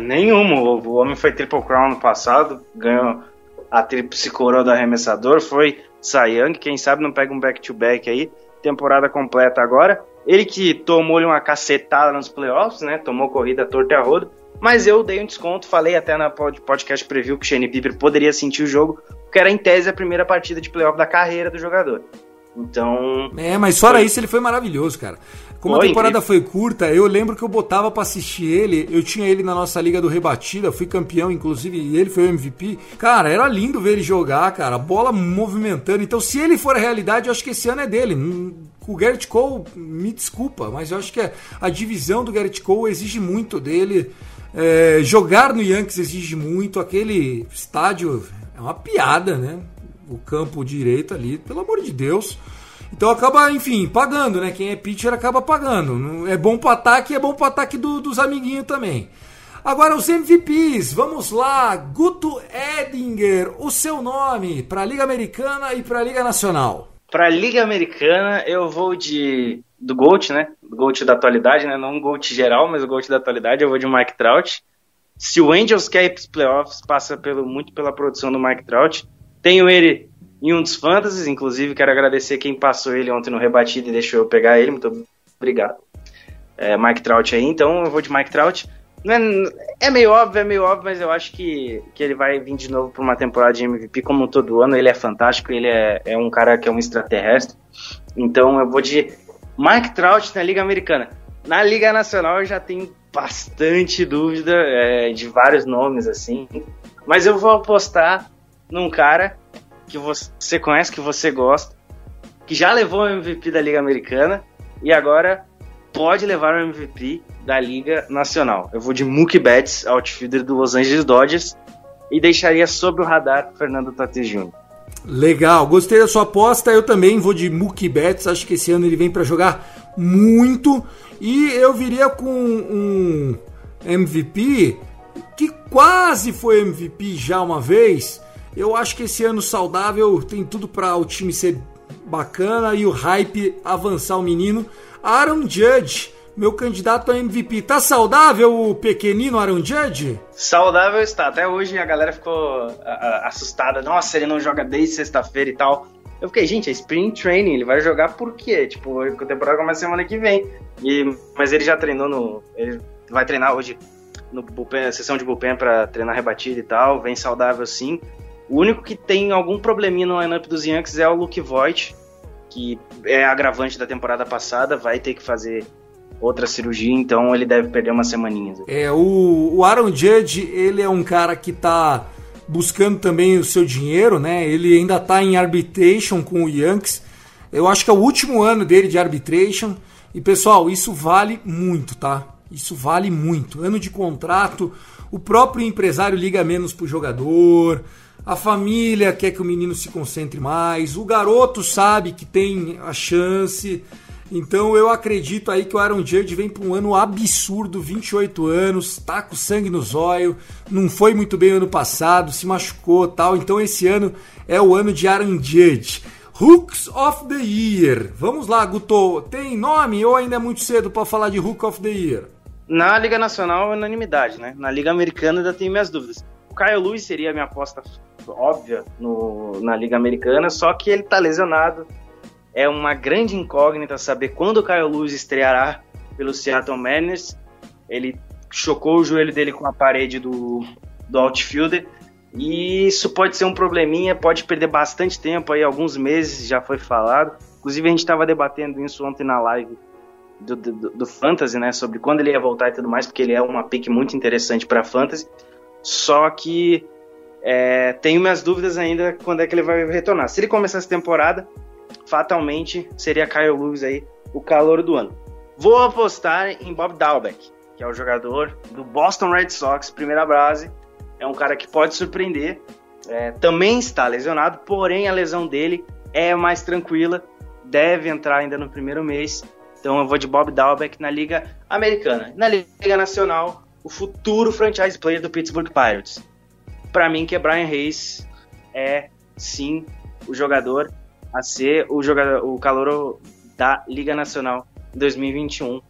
Nenhuma. O homem foi Triple Crown no passado, ganhou a tríplice coroa do arremessador, foi Cy Young, quem sabe não pega um back-to-back aí, temporada completa agora. Ele que tomou-lhe uma cacetada nos playoffs, né? Tomou corrida torta e a rodo. Mas eu dei um desconto, falei até na podcast preview que o Shane Bieber poderia sentir o jogo, porque era em tese a primeira partida de playoff da carreira do jogador. Então... mas fora isso, ele foi maravilhoso, cara. Como a temporada incrível. Foi curta, eu lembro que eu botava pra assistir ele, eu tinha ele na nossa Liga do Rebatida, fui campeão, inclusive, e ele foi o MVP. Cara, era lindo ver ele jogar, cara, a bola movimentando. Então, se ele for a realidade, eu acho que esse ano é dele. O Gerrit Cole, me desculpa, mas eu acho que a divisão do Gerrit Cole exige muito dele. Jogar no Yankees exige muito, aquele estádio é uma piada, né? O campo direito ali, pelo amor de Deus. Então acaba, enfim, pagando, né? Quem é pitcher acaba pagando. É bom pro ataque, é bom pro ataque dos amiguinhos também. Agora os MVPs, vamos lá. Guto Edinger, o seu nome para a Liga Americana e para a Liga Nacional. Para a Liga Americana, eu vou do GOAT, né? Do GOAT da atualidade, né? Não o GOAT geral, mas o GOAT da atualidade, eu vou de Mike Trout. Se o Angels quer ir para os playoffs, passa muito pela produção do Mike Trout. Tenho ele em um dos fantasies, inclusive quero agradecer quem passou ele ontem no rebatido e deixou eu pegar ele, muito obrigado. Mike Trout aí, então eu vou de Mike Trout. É meio óbvio, mas eu acho que ele vai vir de novo para uma temporada de MVP, como todo ano. Ele é fantástico, ele é um cara que é um extraterrestre. Então eu vou de Mike Trout na Liga Americana. Na Liga Nacional eu já tenho bastante dúvida de vários nomes, assim. Mas eu vou apostar num cara que você conhece, que você gosta, que já levou o MVP da Liga Americana e agora pode levar o MVP da Liga Nacional. Eu vou de Mookie Betts, outfielder do Los Angeles Dodgers, e deixaria sobre o radar Fernando Tatis Jr. Legal, gostei da sua aposta. Eu também vou de Mookie Betts, acho que esse ano ele vem para jogar muito, e eu viria com um MVP que quase foi MVP já uma vez. Eu acho que esse ano saudável tem tudo para o time ser bacana e o hype avançar o menino. Aaron Judge, meu candidato a MVP. Tá saudável o pequenino Aaron Judge? Saudável está. Até hoje a galera ficou assustada. Nossa, ele não joga desde sexta-feira e tal. Eu fiquei, gente, é spring training. Ele vai jogar por quê? Tipo, a temporada começa semana que vem. Mas ele já treinou ele vai treinar hoje na sessão de bullpen para treinar rebatida e tal. Vem saudável sim. O único que tem algum probleminha no lineup dos Yankees é o Luke Voit, que é agravante da temporada passada, vai ter que fazer outra cirurgia, então ele deve perder umas semaninhas. O Aaron Judge, ele é um cara que tá buscando também o seu dinheiro, né? Ele ainda tá em arbitration com o Yankees. Eu acho que é o último ano dele de arbitration. E, pessoal, isso vale muito, tá? Isso vale muito. Ano de contrato, o próprio empresário liga menos pro jogador. A família quer que o menino se concentre mais, o garoto sabe que tem a chance, então eu acredito aí que o Aaron Judge vem para um ano absurdo, 28 anos, tá com sangue no zóio, não foi muito bem ano passado, se machucou e tal, então esse ano é o ano de Aaron Judge. Hooks of the Year, vamos lá, Guto, tem nome ou ainda é muito cedo para falar de Hook of the Year? Na Liga Nacional é unanimidade, né? Na Liga Americana ainda tenho minhas dúvidas. O Kyle Lewis seria a minha aposta óbvia na Liga Americana, só que ele tá lesionado. É uma grande incógnita saber quando o Kyle Lewis estreará pelo Seattle Mariners. Ele chocou o joelho dele com a parede do outfielder e isso pode ser um probleminha, pode perder bastante tempo, aí alguns meses, já foi falado. Inclusive a gente estava debatendo isso ontem na live do Fantasy, né, sobre quando ele ia voltar e tudo mais, porque ele é uma pick muito interessante para Fantasy. Só que Tenho minhas dúvidas ainda quando é que ele vai retornar. Se ele começar essa temporada, fatalmente seria Kyle Lewis aí, o calor do ano. Vou apostar em Bob Dalbec, que é o jogador do Boston Red Sox, primeira base. É um cara que pode surpreender. Também está lesionado, porém a lesão dele é mais tranquila. Deve entrar ainda no primeiro mês. Então eu vou de Bob Dalbec na Liga Americana. Na Liga Nacional, o futuro franchise player do Pittsburgh Pirates. Para mim, que é Brian Hayes, é sim o jogador a ser o calouro da Liga Nacional em 2021.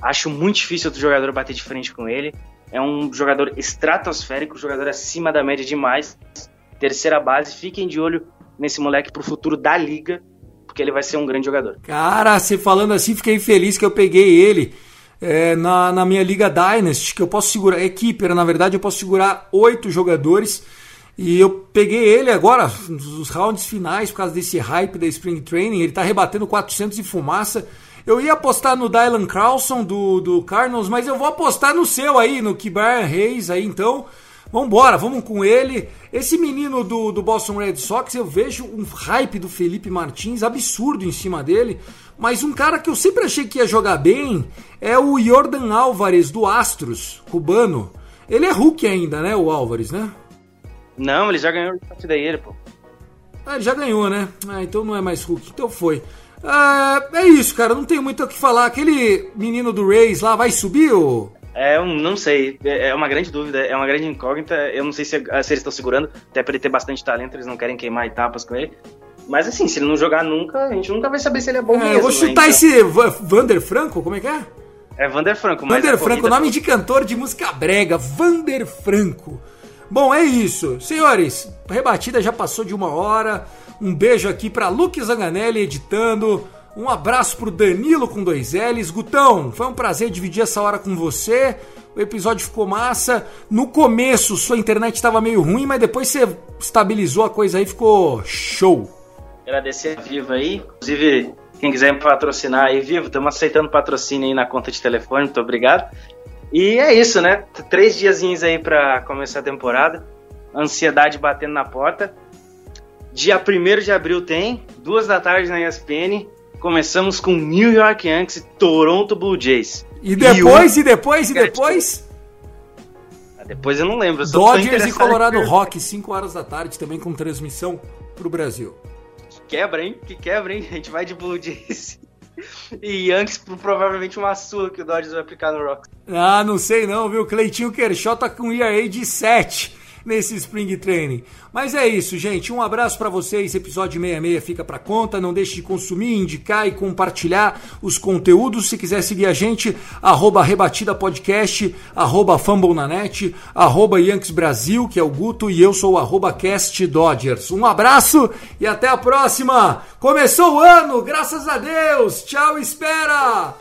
Acho muito difícil outro jogador bater de frente com ele. É um jogador estratosférico, jogador acima da média demais. Terceira base, fiquem de olho nesse moleque pro futuro da Liga, porque ele vai ser um grande jogador. Cara, você falando assim, fiquei feliz que eu peguei ele. Na minha Liga Dynasty, que eu posso segurar, na verdade eu posso segurar 8 jogadores, e eu peguei ele agora, nos rounds finais, por causa desse hype da Spring Training, ele tá rebatendo 400 de fumaça. Eu ia apostar no Dylan Carlson do Cardinals, mas eu vou apostar no seu aí, no Kibar Reis aí, então vambora, vamos com ele. Esse menino do Boston Red Sox, eu vejo um hype do Felipe Martins absurdo em cima dele, mas um cara que eu sempre achei que ia jogar bem é o Jordan Álvarez, do Astros, cubano. Ele é rookie ainda, né, o Álvarez, né? Não, ele já ganhou o draft dele, pô. Ah, ele já ganhou, né? Ah, então não é mais rookie, então foi. É isso, cara, não tenho muito o que falar. Aquele menino do Rays lá vai subir ou... Eu não sei, é uma grande dúvida, é uma grande incógnita. Eu não sei se eles estão segurando, até para ele ter bastante talento, eles não querem queimar etapas com ele. Mas assim, se ele não jogar nunca, a gente nunca vai saber se ele é bom mesmo. Eu vou chutar, né, esse Vander Franco, como é que é? É Vander Franco. Mas Vander Franco, corrida... nome de cantor de música brega, Vander Franco. Bom, é isso, senhores, a rebatida já passou de 1 hora. Um beijo aqui para Lucky Zanganelli editando. Um abraço pro Danilo com 2 L's. Gutão, foi um prazer dividir essa hora com você. O episódio ficou massa. No começo sua internet estava meio ruim, mas depois você estabilizou a coisa aí, ficou show. Agradecer a Vivo aí. Inclusive, quem quiser me patrocinar aí, Vivo, estamos aceitando patrocínio aí na conta de telefone, muito obrigado. E é isso, né? 3 diazinhos aí para começar a temporada. Ansiedade batendo na porta. Dia 1º de abril tem, 14h na ESPN. Começamos com New York Yankees e Toronto Blue Jays. E depois? Depois eu não lembro. Eu só Dodgers e Colorado Rock, 5 horas da tarde, também com transmissão pro Brasil. Que quebra, hein? A gente vai de Blue Jays e Yankees por provavelmente uma surra que o Dodgers vai aplicar no Rock. Ah, não sei não, viu? Cleitinho Kershaw tá com ERA de 7. Nesse Spring Training. Mas é isso, gente. Um abraço pra vocês. Episódio 66 fica pra conta. Não deixe de consumir, indicar e compartilhar os conteúdos. Se quiser seguir a gente, @Rebatida Podcast, @Fumble na Net, @Yankees Brasil, que é o Guto, e eu sou o @Cast Dodgers. Um abraço e até a próxima. Começou o ano, graças a Deus. Tchau, espera!